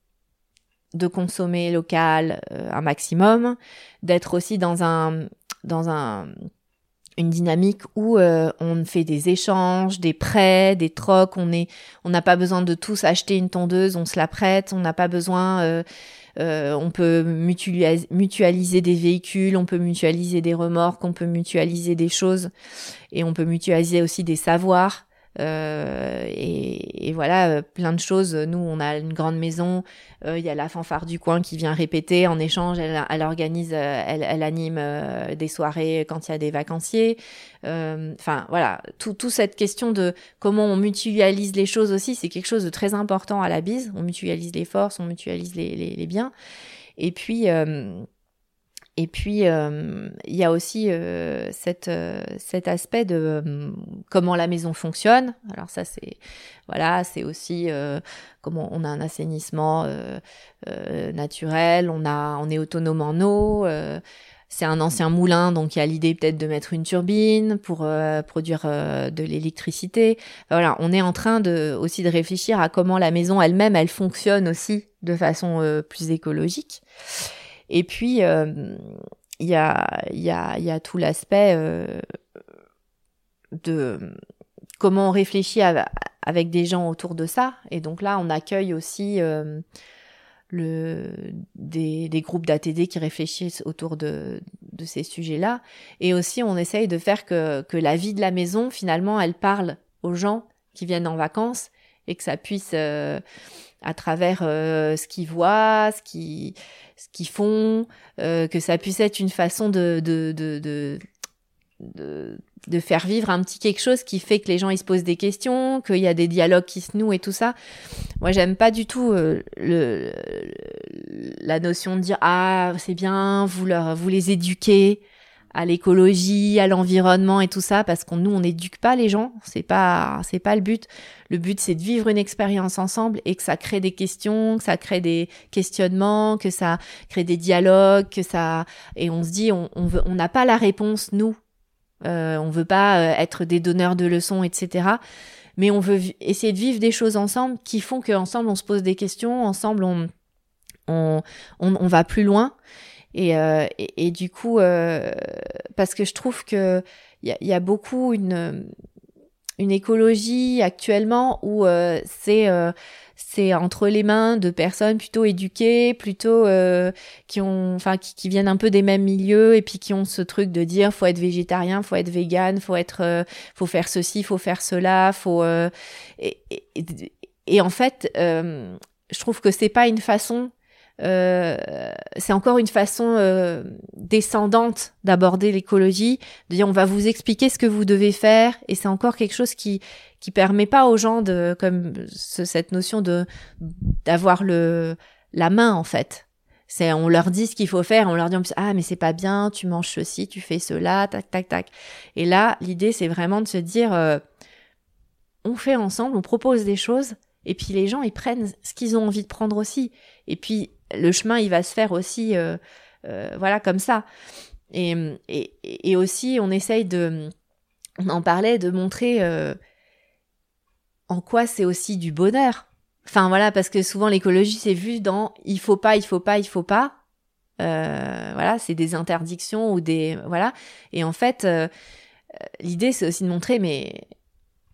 de consommer local euh, un maximum, d'être aussi dans un dans un une dynamique où euh, on fait des échanges, des prêts, des trocs, on est on n'a pas besoin de tous acheter une tondeuse, on se la prête, on n'a pas besoin euh, euh, on peut mutualis- mutualiser des véhicules, on peut mutualiser des remorques, on peut mutualiser des choses et on peut mutualiser aussi des savoirs. Euh, et, et voilà, euh, plein de choses. Nous, on a une grande maison. Il euh, y a la fanfare du coin qui vient répéter. En échange, elle, elle organise, euh, elle, elle anime euh, des soirées quand il y a des vacanciers. Enfin, euh, voilà, tout, tout cette question de comment on mutualise les choses aussi, c'est quelque chose de très important à la Bise. On mutualise les forces, on mutualise les, les, les biens. Et puis, euh, et puis il euh, y a aussi euh, cette euh, cet aspect de euh, comment la maison fonctionne. Alors ça c'est voilà, c'est aussi euh, comment on a un assainissement euh, euh, naturel, on a on est autonome en eau, euh, c'est un ancien moulin donc il y a l'idée peut-être de mettre une turbine pour euh, produire euh, de l'électricité. Enfin, voilà, on est en train de aussi de réfléchir à comment la maison elle-même elle fonctionne aussi de façon euh, plus écologique. Et puis, il euh, y, a, y, a, y a tout l'aspect euh, de comment on réfléchit à, avec des gens autour de ça. Et donc là, on accueille aussi euh, le, des, des groupes d'A T D qui réfléchissent autour de, de ces sujets-là. Et aussi, on essaye de faire que, que la vie de la maison, finalement, elle parle aux gens qui viennent en vacances et que ça puisse... Euh, à travers euh, ce qu'ils voient, ce qu'ils, ce qu'ils font, euh, que ça puisse être une façon de, de, de, de, de, de faire vivre un petit quelque chose qui fait que les gens ils se posent des questions, qu'il y a des dialogues qui se nouent et tout ça. Moi, j'aime pas du tout euh, le, la notion de dire « Ah, c'est bien, vous, leur, vous les éduquez à l'écologie, à l'environnement et tout ça », parce qu'on nous on n'éduque pas les gens, c'est pas c'est pas le but. Le but c'est de vivre une expérience ensemble et que ça crée des questions, que ça crée des questionnements, que ça crée des dialogues, que ça et on se dit on on veut, on n'a pas la réponse nous, euh, on veut pas être des donneurs de leçons et cetera. Mais on veut vi- essayer de vivre des choses ensemble qui font que ensemble on se pose des questions, ensemble on on on, on va plus loin. Et, euh, et, et du coup, euh, parce que je trouve que il y, y a beaucoup une une écologie actuellement où euh, c'est euh, c'est entre les mains de personnes plutôt éduquées, plutôt euh, qui ont, enfin qui, qui viennent un peu des mêmes milieux et puis qui ont ce truc de dire faut être végétarien, faut être végane, faut être, euh, faut faire ceci, faut faire cela, faut euh, et, et, et en fait, euh, je trouve que c'est pas une façon Euh, c'est encore une façon euh, descendante d'aborder l'écologie, de dire on va vous expliquer ce que vous devez faire, et c'est encore quelque chose qui qui permet pas aux gens de comme ce, cette notion de d'avoir le la main en fait. C'est, on leur dit ce qu'il faut faire, on leur dit en plus « Ah, mais c'est pas bien, tu manges ceci, tu fais cela, tac, tac, tac. » Et là, l'idée, c'est vraiment de se dire euh, « On fait ensemble, on propose des choses, et puis les gens, ils prennent ce qu'ils ont envie de prendre aussi. Et puis, le chemin, il va se faire aussi, euh, euh, voilà, comme ça. » Et, et, et aussi, on essaye de... On en parlait, de montrer euh, en quoi c'est aussi du bonheur. Enfin voilà, parce que souvent l'écologie c'est vu dans il faut pas, il faut pas, il faut pas. Euh, voilà, c'est des interdictions ou des voilà. Et en fait, euh, l'idée c'est aussi de montrer, mais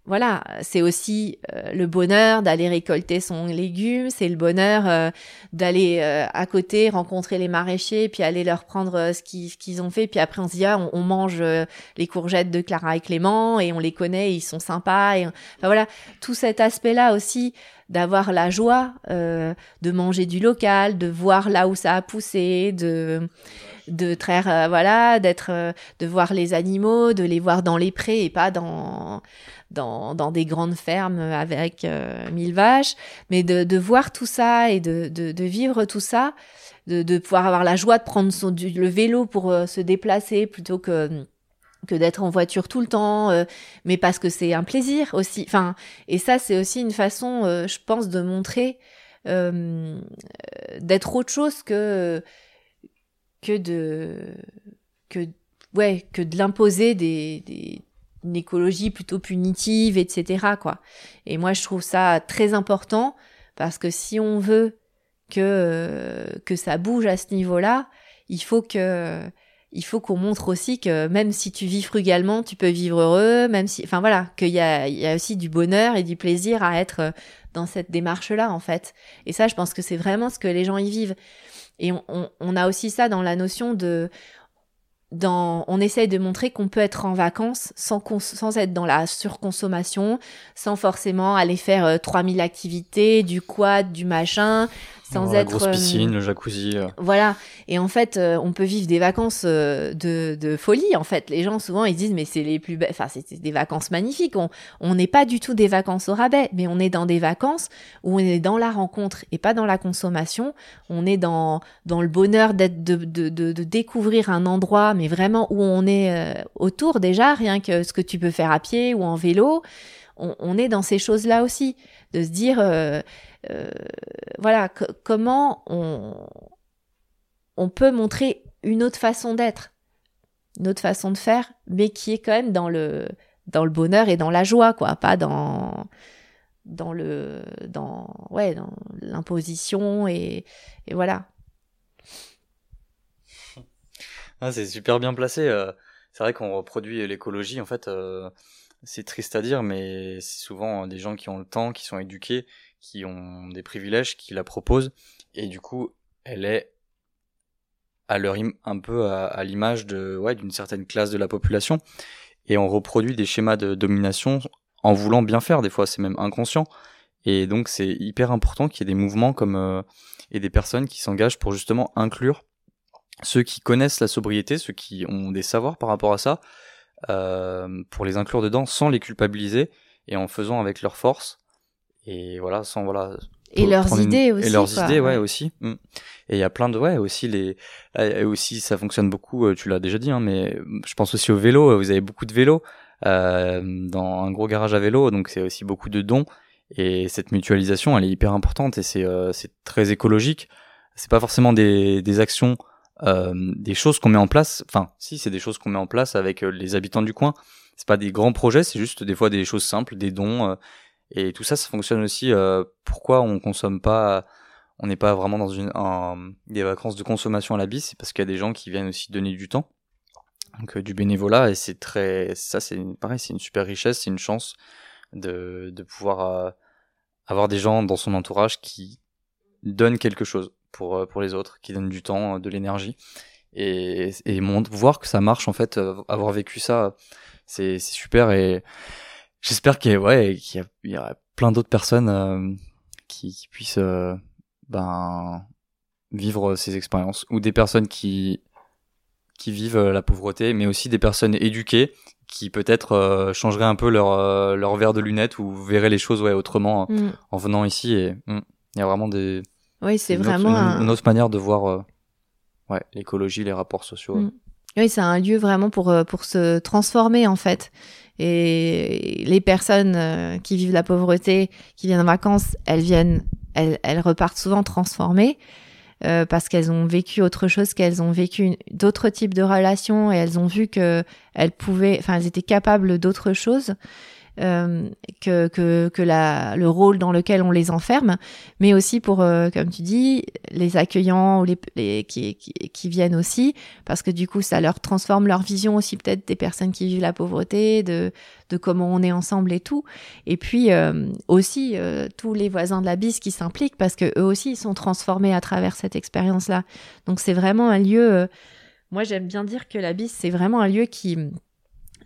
voilà, c'est aussi euh, le bonheur d'aller récolter son légume, c'est le bonheur euh, d'aller euh, à côté rencontrer les maraîchers, puis aller leur prendre euh, ce, qu'ils, ce qu'ils ont fait, puis après on se dit ah, on, on mange euh, les courgettes de Clara et Clément et on les connaît, ils sont sympas. Et... Enfin, voilà, tout cet aspect-là aussi. D'avoir la joie euh, de manger du local, de voir là où ça a poussé, de de traire, euh, voilà, d'être, euh, de voir les animaux, de les voir dans les prés et pas dans dans dans des grandes fermes avec euh, mille vaches, mais de de voir tout ça et de de, de vivre tout ça, de de pouvoir avoir la joie de prendre son, du, le vélo pour euh, se déplacer plutôt que que d'être en voiture tout le temps, euh, mais parce que c'est un plaisir aussi. Enfin, et ça, c'est aussi une façon, euh, je pense, de montrer euh, d'être autre chose que que de que ouais que de l'imposer des, des une écologie plutôt punitive, et cetera quoi. Et moi, je trouve ça très important parce que si on veut que que ça bouge à ce niveau-là, il faut que il faut qu'on montre aussi que même si tu vis frugalement, tu peux vivre heureux, même si, enfin voilà, qu'il y a, il y a aussi du bonheur et du plaisir à être dans cette démarche-là, en fait. Et ça, je pense que c'est vraiment ce que les gens y vivent. Et on, on, on a aussi ça dans la notion de, dans, on essaye de montrer qu'on peut être en vacances sans, cons- sans être dans la surconsommation, sans forcément aller faire euh, trois mille activités, du quad, du machin, sans oh, être... La grosse euh, piscine, le jacuzzi... Euh. Voilà, et en fait, euh, on peut vivre des vacances euh, de, de folie, en fait. Les gens, souvent, ils disent, mais c'est les plus belles... Enfin, c'est, c'est des vacances magnifiques, on on n'est pas du tout des vacances au rabais, mais on est dans des vacances où on est dans la rencontre et pas dans la consommation, on est dans, dans le bonheur d'être, de, de, de, de découvrir un endroit, mais vraiment où on est euh, autour déjà, rien que ce que tu peux faire à pied ou en vélo, on, on est dans ces choses-là aussi, de se dire... Euh, euh, voilà, c- comment on, on peut montrer une autre façon d'être, une autre façon de faire, mais qui est quand même dans le, dans le bonheur et dans la joie, quoi, pas dans... dans le... dans... ouais, dans l'imposition et, et voilà. Ah, c'est super bien placé. Euh, c'est vrai qu'on reproduit l'écologie, en fait... Euh... C'est triste à dire, mais c'est souvent des gens qui ont le temps, qui sont éduqués, qui ont des privilèges, qui la proposent. Et du coup, elle est à leur im- un peu à, à l'image de, ouais, d'une certaine classe de la population. Et on reproduit des schémas de domination en voulant bien faire. Des fois, c'est même inconscient. Et donc, c'est hyper important qu'il y ait des mouvements comme euh, et des personnes qui s'engagent pour justement inclure ceux qui connaissent la sobriété, ceux qui ont des savoirs par rapport à ça, Euh, pour les inclure dedans sans les culpabiliser et en faisant avec leurs forces et voilà sans voilà et leurs idées une... aussi et leurs quoi. idées ouais, ouais. aussi mm. Et il y a plein de ouais aussi les et aussi ça fonctionne beaucoup, tu l'as déjà dit hein, mais je pense aussi au vélo. Vous avez beaucoup de vélos euh, dans un gros garage à vélo, donc c'est aussi beaucoup de dons et cette mutualisation elle est hyper importante et c'est euh, c'est très écologique. C'est pas forcément des des actions Euh, des choses qu'on met en place, enfin si c'est des choses qu'on met en place avec euh, les habitants du coin, c'est pas des grands projets, c'est juste des fois des choses simples, des dons euh, et tout ça, ça fonctionne aussi. Euh, pourquoi on consomme pas, on n'est pas vraiment dans une un, des vacances de consommation à la bise, c'est parce qu'il y a des gens qui viennent aussi donner du temps, donc euh, du bénévolat et c'est très, ça c'est une, pareil, c'est une super richesse, c'est une chance de de pouvoir euh, avoir des gens dans son entourage qui donnent quelque chose pour pour les autres, qui donnent du temps, de l'énergie et et montre, voir que ça marche en fait. Avoir vécu ça, c'est c'est super et j'espère qu'il y a, ouais qu'il y, a, il y a plein d'autres personnes euh, qui, qui puissent euh, ben vivre ces expériences, ou des personnes qui qui vivent la pauvreté, mais aussi des personnes éduquées qui peut-être euh, changeraient un peu leur euh, leur verre de lunettes ou verraient les choses ouais autrement mm. en venant ici et mm, il y a vraiment des... Oui, c'est, c'est une vraiment autre, une, un... une autre manière de voir. Euh... Ouais, l'écologie, les rapports sociaux. Mmh. Oui, c'est un lieu vraiment pour, pour se transformer, en fait. Et les personnes qui vivent la pauvreté, qui viennent en vacances, elles viennent, elles, elles repartent souvent transformées euh, parce qu'elles ont vécu autre chose, qu'elles ont vécu une, d'autres types de relations et elles ont vu que elles pouvaient, enfin, elles étaient capables d'autres choses euh, que que que la le rôle dans lequel on les enferme, mais aussi pour, euh, comme tu dis, les accueillants ou les, les qui, qui qui viennent aussi, parce que du coup ça leur transforme leur vision aussi peut-être des personnes qui vivent la pauvreté, de de comment on est ensemble et tout, et puis euh, aussi euh, tous les voisins de la Bise qui s'impliquent parce que eux aussi ils sont transformés à travers cette expérience là. Donc c'est vraiment un lieu. Euh, moi j'aime bien dire que la Bise c'est vraiment un lieu qui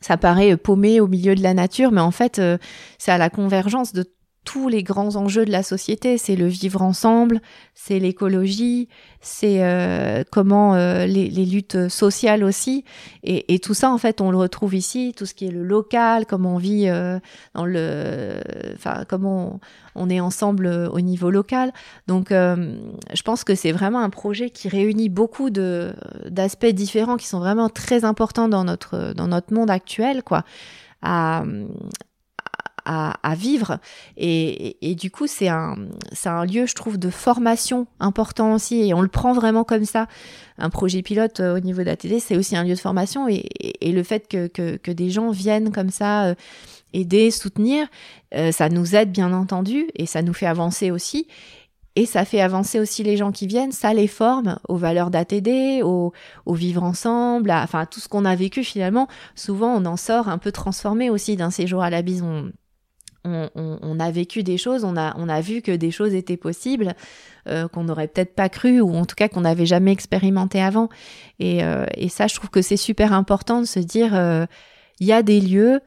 ça paraît paumé au milieu de la nature, mais en fait, euh, c'est à la convergence de tous les grands enjeux de la société. C'est le vivre ensemble, c'est l'écologie, c'est euh, comment euh, les, les luttes sociales aussi. Et, et tout ça, en fait, on le retrouve ici, tout ce qui est le local, comment on vit euh, dans le... Enfin, comment on, on est ensemble au niveau local. Donc, euh, je pense que c'est vraiment un projet qui réunit beaucoup de, d'aspects différents qui sont vraiment très importants dans notre, dans notre monde actuel, quoi. À... À, à vivre et, et, et du coup c'est un c'est un lieu je trouve de formation important aussi et on le prend vraiment comme ça. Un projet pilote euh, au niveau d'A T D c'est aussi un lieu de formation et, et, et le fait que, que que des gens viennent comme ça euh, aider, soutenir, euh, ça nous aide bien entendu et ça nous fait avancer aussi. Et ça fait avancer aussi les gens qui viennent, ça les forme aux valeurs d'A T D, au, au vivre ensemble, à, enfin à tout ce qu'on a vécu finalement. Souvent on en sort un peu transformé aussi d'un séjour à la Bise. On, On, on, on a vécu des choses, on a, on a vu que des choses étaient possibles, euh, qu'on n'aurait peut-être pas cru, ou en tout cas qu'on n'avait jamais expérimenté avant. Et, euh, et ça, je trouve que c'est super important de se dire, euh, y a des lieux,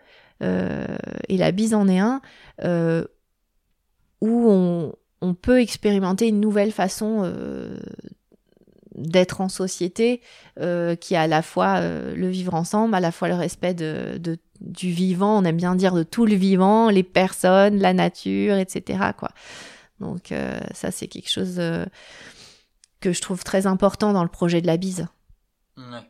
euh, et la Bise en est un, euh, où on, on peut expérimenter une nouvelle façon euh, d'être en société, euh, qui est à la fois euh, le vivre ensemble, à la fois le respect de, de du vivant, on aime bien dire de tout le vivant, les personnes, la nature, et cetera, quoi. Donc euh, ça, c'est quelque chose euh, que je trouve très important dans le projet de la Bise. Ouais.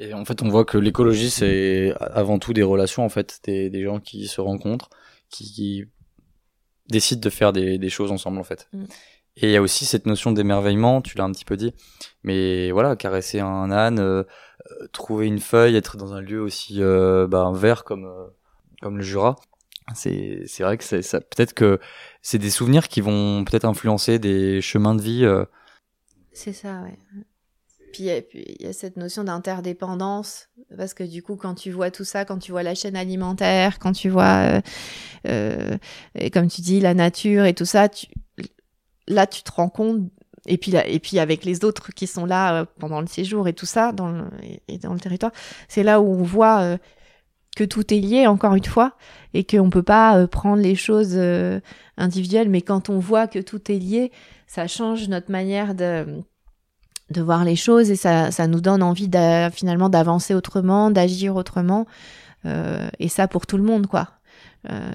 Et en fait, on voit que l'écologie, c'est avant tout des relations, en fait, des, des gens qui se rencontrent, qui, qui décident de faire des, des choses ensemble, en fait. Mm. Et il y a aussi cette notion d'émerveillement, tu l'as un petit peu dit, mais voilà, caresser un âne, euh, trouver une feuille, être dans un lieu aussi euh, bah, vert comme euh, comme le Jura, c'est c'est vrai que c'est, ça peut-être que c'est des souvenirs qui vont peut-être influencer des chemins de vie. Euh. C'est ça, ouais. Puis il y a cette notion d'interdépendance, parce que du coup, quand tu vois tout ça, quand tu vois la chaîne alimentaire, quand tu vois, euh, euh, et comme tu dis, la nature et tout ça, tu... Là, tu te rends compte, et puis, là, et puis avec les autres qui sont là euh, pendant le séjour et tout ça, dans le, et dans le territoire, c'est là où on voit euh, que tout est lié, encore une fois, et qu'on peut pas euh, prendre les choses euh, individuelles, mais quand on voit que tout est lié, ça change notre manière de, de voir les choses, et ça, ça nous donne envie d'a, finalement d'avancer autrement, d'agir autrement, euh, et ça pour tout le monde, quoi. Euh,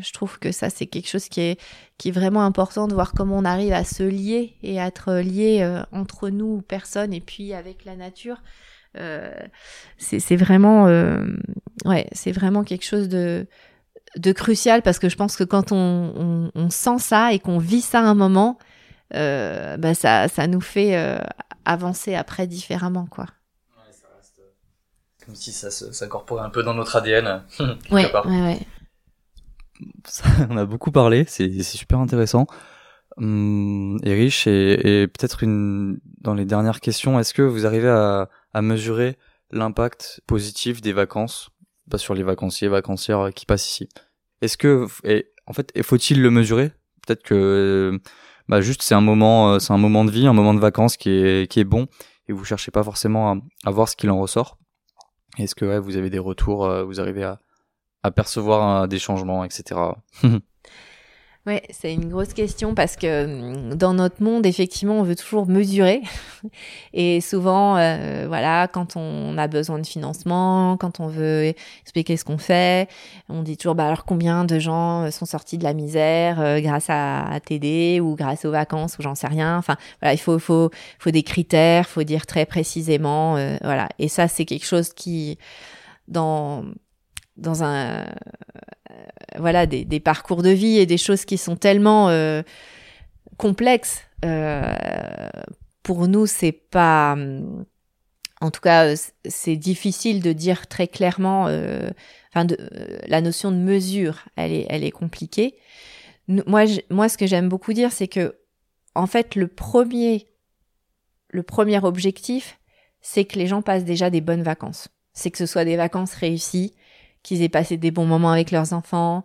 je trouve que ça c'est quelque chose qui est qui est vraiment important de voir comment on arrive à se lier et à être lié euh, entre nous personnes et puis avec la nature. Euh, c'est c'est vraiment euh, ouais c'est vraiment quelque chose de de crucial parce que je pense que quand on on, on sent ça et qu'on vit ça un moment, euh, bah ça ça nous fait euh, avancer après différemment quoi. Ouais, ça reste comme si ça s'incorpore un peu dans notre A D N. ouais, ouais ouais. Ça, on a beaucoup parlé, c'est, c'est super intéressant hum, et riche et, et peut-être une dans les dernières questions, est-ce que vous arrivez à, à mesurer l'impact positif des vacances bah, sur les vacanciers, vacancières qui passent ici? Est-ce que et, en fait faut-il le mesurer? Peut-être que bah juste c'est un moment, c'est un moment de vie, un moment de vacances qui est qui est bon et vous cherchez pas forcément à, à voir ce qu'il en ressort. Est-ce que ouais, vous avez des retours, vous arrivez à apercevoir hein, des changements, et cetera Oui, c'est une grosse question parce que dans notre monde, effectivement, on veut toujours mesurer. Et souvent, euh, voilà, quand on a besoin de financement, quand on veut expliquer ce qu'on fait, on dit toujours, bah alors combien de gens sont sortis de la misère euh, grâce à A T D ou grâce aux vacances ou j'en sais rien. Enfin, voilà, il faut, faut, faut des critères, faut dire très précisément, euh, voilà. Et ça, c'est quelque chose qui, dans dans un euh, voilà des, des parcours de vie et des choses qui sont tellement euh, complexes euh, pour nous c'est pas en tout cas c'est difficile de dire très clairement euh, enfin de, euh, la notion de mesure elle est elle est compliquée. Moi je, moi ce que j'aime beaucoup dire c'est que en fait le premier le premier objectif c'est que les gens passent déjà des bonnes vacances, c'est que ce soit des vacances réussies, qu'ils aient passé des bons moments avec leurs enfants,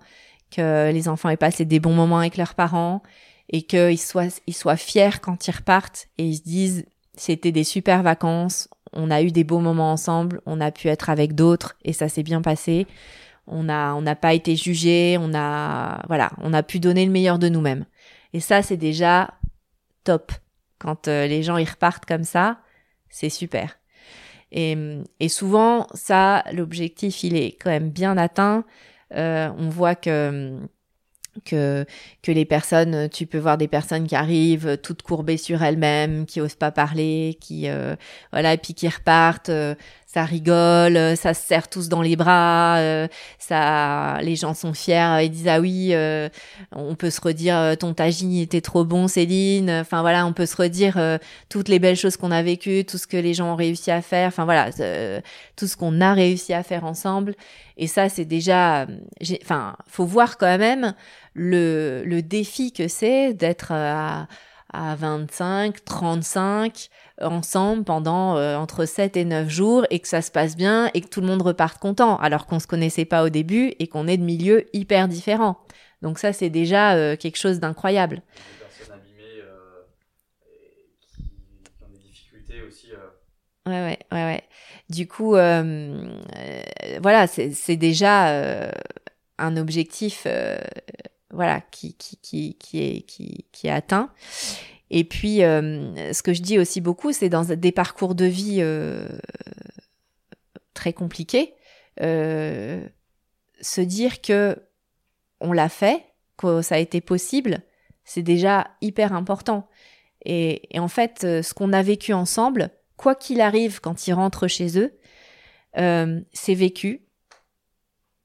que les enfants aient passé des bons moments avec leurs parents et qu'ils soient, ils soient fiers quand ils repartent et ils se disent « c'était des super vacances, on a eu des beaux moments ensemble, on a pu être avec d'autres et ça s'est bien passé, on a, on n'a pas été jugés, on a, voilà, on a pu donner le meilleur de nous-mêmes ». Et ça, c'est déjà top. Quand euh, les gens ils repartent comme ça, c'est super. Et, et souvent, ça, l'objectif, il est quand même bien atteint. Euh, on voit que, que, que les personnes, tu peux voir des personnes qui arrivent toutes courbées sur elles-mêmes, qui osent pas parler, qui, euh, voilà, et puis qui repartent, euh, ça rigole, ça se serre tous dans les bras, euh, ça, les gens sont fiers, ils disent ah oui, euh, on peut se redire ton tagine était trop bon Céline, enfin voilà, on peut se redire euh, toutes les belles choses qu'on a vécues, tout ce que les gens ont réussi à faire, enfin voilà, euh, tout ce qu'on a réussi à faire ensemble. Et ça c'est déjà, j'ai, enfin faut voir quand même le le défi que c'est d'être à à vingt-cinq, trente-cinq ensemble pendant euh, entre sept et neuf jours et que ça se passe bien et que tout le monde reparte content alors qu'on se connaissait pas au début et qu'on est de milieux hyper différents. Donc ça c'est déjà euh, quelque chose d'incroyable. Des personnes abîmées euh, qui, qui ont des difficultés aussi. Euh... Ouais ouais ouais ouais. Du coup euh, euh, voilà, c'est c'est déjà euh, un objectif euh, voilà qui qui qui qui est qui qui est atteint. Et puis euh, ce que je dis aussi beaucoup c'est dans des parcours de vie euh, très compliqués euh, se dire que on l'a fait, que ça a été possible, c'est déjà hyper important. Et, et en fait ce qu'on a vécu ensemble, quoi qu'il arrive quand ils rentrent chez eux, euh, c'est vécu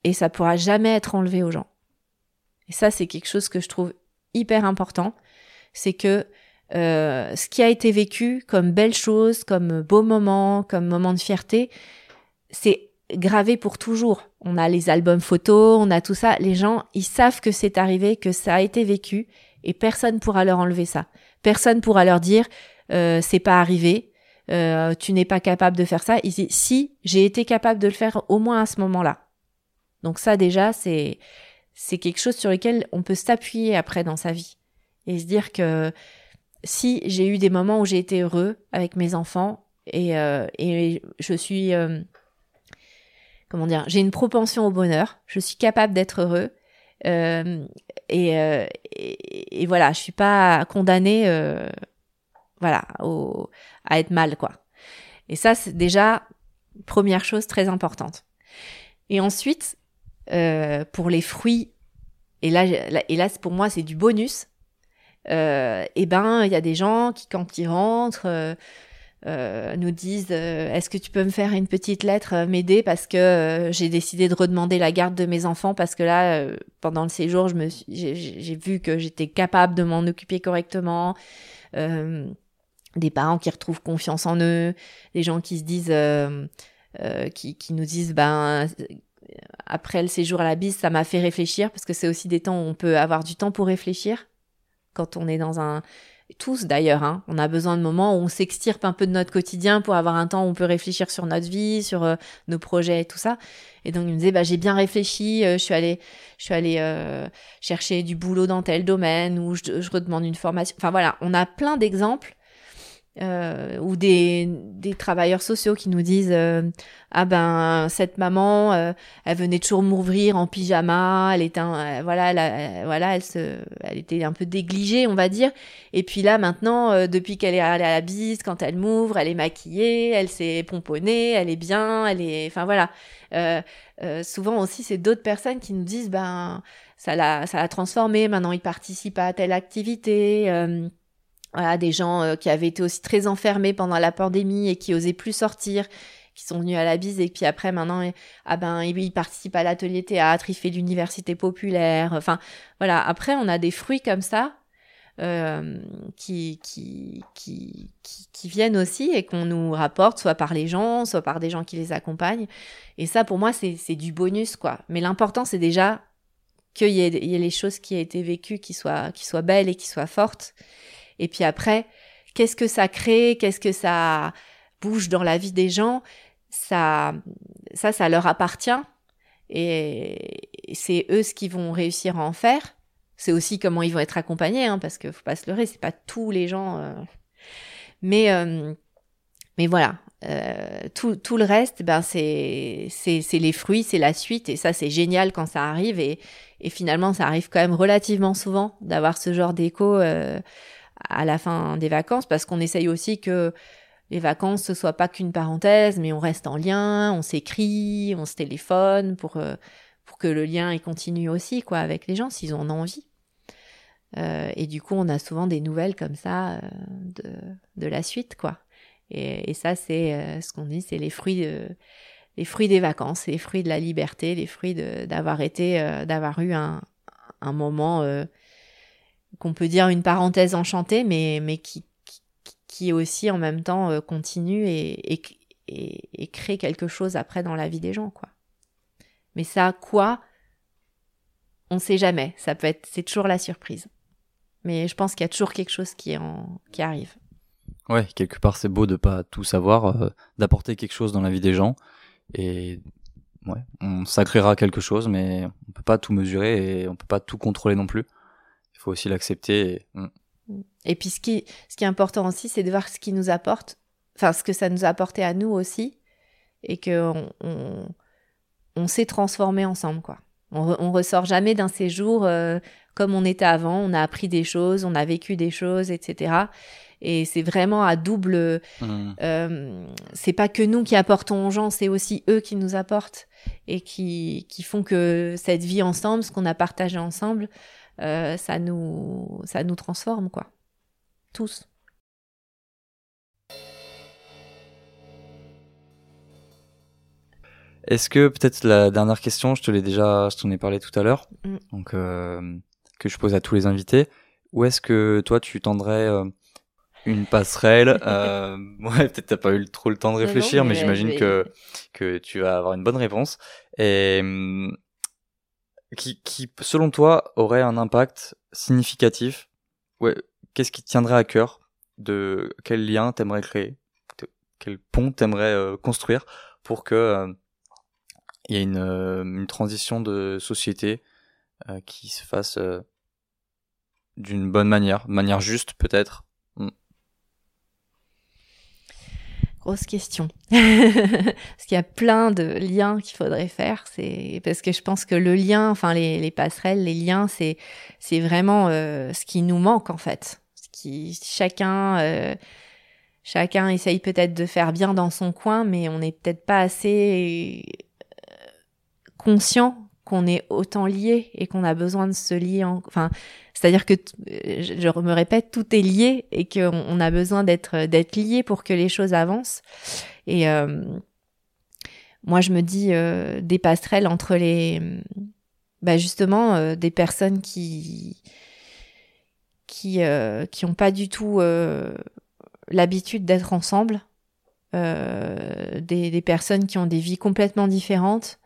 et ça pourra jamais être enlevé aux gens. Et ça, c'est quelque chose que je trouve hyper important. C'est que euh, ce qui a été vécu comme belle chose, comme beau moment, comme moment de fierté, c'est gravé pour toujours. On a les albums photos, on a tout ça. Les gens, ils savent que c'est arrivé, que ça a été vécu et personne pourra leur enlever ça. Personne pourra leur dire euh, « c'est pas arrivé, euh, tu n'es pas capable de faire ça ». Ils disent « si, j'ai été capable de le faire au moins à ce moment-là ». Donc ça, déjà, c'est... c'est quelque chose sur lequel on peut s'appuyer après dans sa vie et se dire que si j'ai eu des moments où j'ai été heureux avec mes enfants et, euh, et je suis, euh, comment dire, j'ai une propension au bonheur, je suis capable d'être heureux euh, et, euh, et, et voilà, je suis pas condamnée euh, voilà, au, à être mal, quoi. Et ça, c'est déjà première chose très importante. Et ensuite, Euh, pour les fruits, et là, et là pour moi c'est du bonus, euh, et ben il y a des gens qui quand ils rentrent euh, euh, nous disent euh, est-ce que tu peux me faire une petite lettre euh, m'aider parce que euh, j'ai décidé de redemander la garde de mes enfants parce que là euh, pendant le séjour je me suis, j'ai, j'ai vu que j'étais capable de m'en occuper correctement. Euh, des parents qui retrouvent confiance en eux, des gens qui se disent euh, euh, qui, qui nous disent ben après le séjour à la Bise, ça m'a fait réfléchir parce que c'est aussi des temps où on peut avoir du temps pour réfléchir quand on est dans un... Tous d'ailleurs, hein, on a besoin de moments où on s'extirpe un peu de notre quotidien pour avoir un temps où on peut réfléchir sur notre vie, sur euh, nos projets et tout ça. Et donc il me disait, bah, j'ai bien réfléchi, euh, je suis allée, je suis allée euh, chercher du boulot dans tel domaine ou je, je redemande une formation. Enfin voilà, on a plein d'exemples Euh, ou des, des travailleurs sociaux qui nous disent euh, ah ben cette maman euh, elle venait toujours m'ouvrir en pyjama, elle était un, euh, voilà elle, euh, voilà elle se elle était un peu négligée on va dire, et puis là maintenant euh, depuis qu'elle est allée à la Bise, quand elle m'ouvre elle est maquillée, elle s'est pomponnée, elle est bien, elle est enfin voilà euh, euh, souvent aussi c'est d'autres personnes qui nous disent ben ça l'a ça l'a transformée, maintenant il participe à telle activité euh, Voilà, des gens euh, qui avaient été aussi très enfermés pendant la pandémie et qui osaient plus sortir, qui sont venus à la Bise et puis après maintenant, ah ben il participe à l'atelier théâtre, il fait l'université populaire. Enfin voilà, après on a des fruits comme ça euh, qui, qui qui qui qui viennent aussi et qu'on nous rapporte soit par les gens, soit par des gens qui les accompagnent. Et ça pour moi c'est c'est du bonus quoi. Mais l'important c'est déjà qu'il y ait, il y ait les choses qui aient été vécues, qui soient qui soient belles et qui soient fortes. Et puis après, qu'est-ce que ça crée, qu'est-ce que ça bouge dans la vie des gens, ça, ça, ça leur appartient. Et c'est eux ce qu'ils vont réussir à en faire. C'est aussi comment ils vont être accompagnés, hein, parce que faut pas se leurrer, c'est pas tous les gens. Euh... Mais, euh, mais voilà, euh, tout, tout le reste, ben c'est, c'est, c'est les fruits, c'est la suite. Et ça, c'est génial quand ça arrive. Et, et finalement, ça arrive quand même relativement souvent d'avoir ce genre d'écho. Euh, à la fin des vacances, parce qu'on essaye aussi que les vacances ce soit pas qu'une parenthèse, mais on reste en lien, on s'écrit, on se téléphone pour euh, pour que le lien il continue aussi quoi avec les gens s'ils en ont envie. Euh, et du coup, on a souvent des nouvelles comme ça euh, de de la suite quoi. Et, et ça c'est euh, ce qu'on dit, c'est les fruits de, les fruits des vacances, les fruits de la liberté, les fruits de, d'avoir été euh, d'avoir eu un un moment euh, qu'on peut dire une parenthèse enchantée, mais, mais qui, qui, qui aussi, en même temps, continue et, et, et, et crée quelque chose après dans la vie des gens, quoi. Mais ça, quoi, on sait jamais. Ça peut être, c'est toujours la surprise. Mais je pense qu'il y a toujours quelque chose qui, est en, qui arrive. Ouais, quelque part, c'est beau de pas tout savoir, euh, d'apporter quelque chose dans la vie des gens. Et ouais, on s'agréera quelque chose, mais on peut pas tout mesurer et on peut pas tout contrôler non plus. Il faut aussi l'accepter. Et, et puis, ce qui, ce qui est important aussi, c'est de voir ce qui nous apporte, enfin, ce que ça nous a apporté à nous aussi, et qu'on on, on s'est transformé ensemble, quoi. On, re, on ressort jamais d'un séjour euh, comme on était avant. On a appris des choses, on a vécu des choses, et cetera. Et c'est vraiment à double... Mmh. Euh, c'est pas que nous qui apportons aux gens, c'est aussi eux qui nous apportent et qui, qui font que cette vie ensemble, ce qu'on a partagé ensemble... Euh, ça nous, ça nous transforme, quoi. Tous. Est-ce que, peut-être la dernière question, je te l'ai déjà, je t'en ai parlé tout à l'heure, mm. donc euh, que je pose à tous les invités, où est-ce que toi, tu tendrais euh, une passerelle euh, Ouais, peut-être t'as pas eu trop le temps de réfléchir, non, mais, mais j'imagine vais... que, que tu vas avoir une bonne réponse. Et... Hum, Qui, qui, selon toi, aurait un impact significatif? Ouais. Qu'est-ce qui te tiendrait à cœur? De quel lien t'aimerais créer? De quel pont t'aimerais euh, construire pour que il euh, y ait une, euh, une transition de société euh, qui se fasse euh, d'une bonne manière, de manière juste peut-être? Mm. Grosse question. Parce qu'il y a plein de liens qu'il faudrait faire. C'est parce que je pense que le lien, enfin les, les passerelles, les liens, c'est c'est vraiment euh, ce qui nous manque en fait. Ce qui chacun euh, chacun essaye peut-être de faire bien dans son coin, mais on n'est peut-être pas assez conscient qu'on est autant lié et qu'on a besoin de se lier. En... Enfin, c'est-à-dire que t- je me répète, tout est lié et qu'on on a besoin d'être d'être lié pour que les choses avancent. Et euh, moi, je me dis euh, des passerelles entre les, bah justement, euh, des personnes qui qui euh, qui ont pas du tout euh, l'habitude d'être ensemble, euh, des, des personnes qui ont des vies complètement différentes.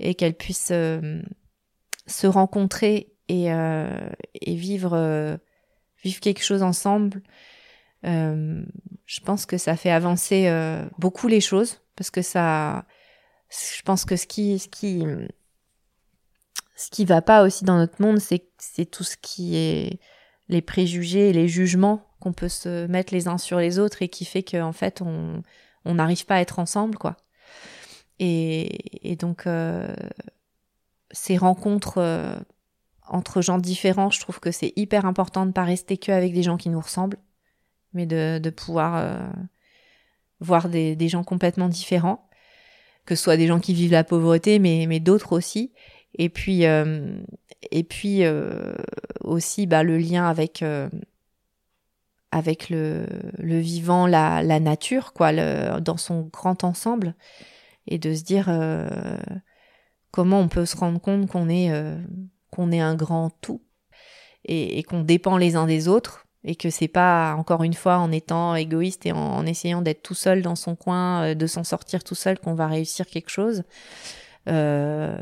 Et qu'elles puissent euh, se rencontrer et, euh, et vivre, euh, vivre quelque chose ensemble. Euh, je pense que ça fait avancer euh, beaucoup les choses, parce que ça, je pense que ce qui, ce qui, ce qui va pas aussi dans notre monde, c'est, c'est tout ce qui est les préjugés et les jugements qu'on peut se mettre les uns sur les autres et qui fait qu'en fait on on n'arrive pas à être ensemble, quoi. Et, et donc euh, ces rencontres euh, entre gens différents, je trouve que c'est hyper important de pas rester que avec des gens qui nous ressemblent, mais de de pouvoir euh, voir des des gens complètement différents, que ce soit des gens qui vivent la pauvreté, mais mais d'autres aussi. Et puis euh, et puis euh, aussi bah le lien avec euh, avec le le vivant, la la nature, quoi, le, dans son grand ensemble, et de se dire euh, comment on peut se rendre compte qu'on est euh, qu'on est un grand tout et, et qu'on dépend les uns des autres, et que c'est pas, encore une fois, en étant égoïste et en, en essayant d'être tout seul dans son coin, de s'en sortir tout seul, qu'on va réussir quelque chose. Euh,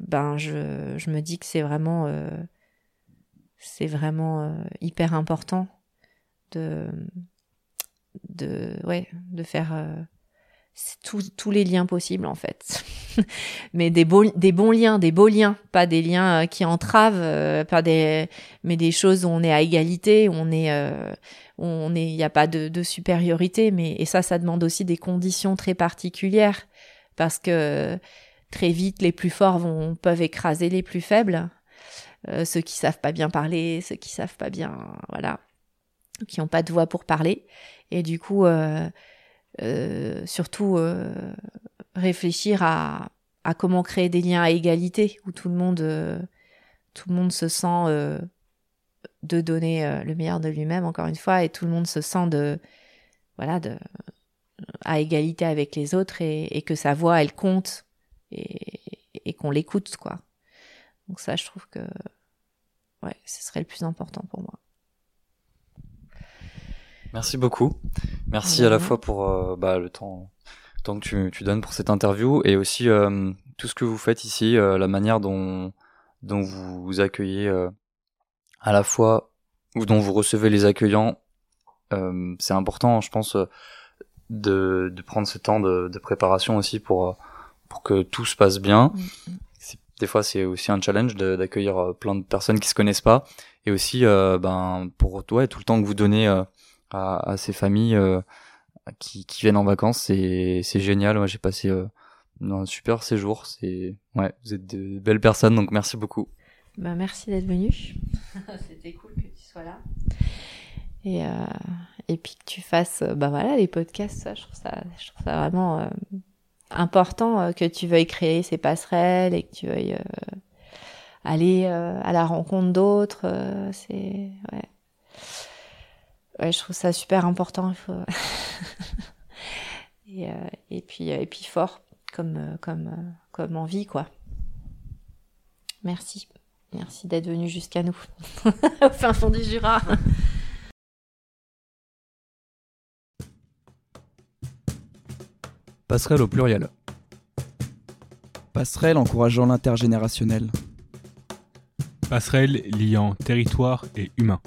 ben je je me dis que c'est vraiment euh, c'est vraiment euh, hyper important de de ouais de faire euh, tous tous les liens possibles, en fait. Mais des beaux des bons liens, des beaux liens, pas des liens euh, qui entravent, euh, pas des mais des choses où on est à égalité, où on est euh, où on est il y a pas de de supériorité, mais et ça ça demande aussi des conditions très particulières. Parce que très vite, les plus forts vont, peuvent écraser les plus faibles, euh, ceux qui savent pas bien parler, ceux qui savent pas bien, voilà, qui ont pas de voix pour parler. Et du coup, euh, euh, surtout euh, réfléchir à, à comment créer des liens à égalité où tout le monde, euh, tout le monde se sent euh, de donner euh, le meilleur de lui-même, encore une fois, et tout le monde se sent de, voilà, de à égalité avec les autres, et, et que sa voix, elle compte, et, et qu'on l'écoute, quoi. Donc ça, je trouve que ouais, ce serait le plus important pour moi. Merci beaucoup. Merci, ouais, à la fois pour euh, bah, le temps, le temps que tu, tu donnes pour cette interview, et aussi euh, tout ce que vous faites ici, euh, la manière dont, dont vous, vous accueillez euh, à la fois, ou dont vous recevez les accueillants. Euh, c'est important, je pense, euh, de de prendre ce temps de de préparation aussi pour pour que tout se passe bien. Mmh. C'est, des fois c'est aussi un challenge de, d'accueillir plein de personnes qui se connaissent pas, et aussi euh, ben pour ouais, tout le temps que vous donnez euh, à à ces familles euh, qui qui viennent en vacances, c'est c'est génial. Moi, ouais, j'ai passé euh, un super séjour, c'est ouais, vous êtes de belles personnes, donc merci beaucoup. Bah merci d'être venu. C'était cool que tu sois là. Et euh, et puis que tu fasses bah voilà les podcasts, ça je trouve ça je trouve ça vraiment euh, important, euh, que tu veuilles créer ces passerelles et que tu veuilles euh, aller euh, à la rencontre d'autres, euh, c'est ouais ouais je trouve ça super important, il faut et euh, et puis et puis fort comme comme comme envie, quoi. Merci merci d'être venu jusqu'à nous au fin fond du Jura. Passerelle au pluriel. Passerelle encourageant l'intergénérationnel. Passerelle liant territoire et humain.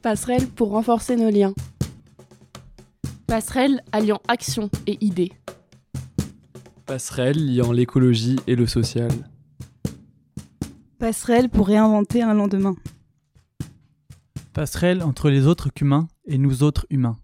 Passerelle pour renforcer nos liens. Passerelle alliant action et idées. Passerelle liant l'écologie et le social. Passerelle pour réinventer un lendemain. Passerelle entre les autres qu'humains et nous autres humains.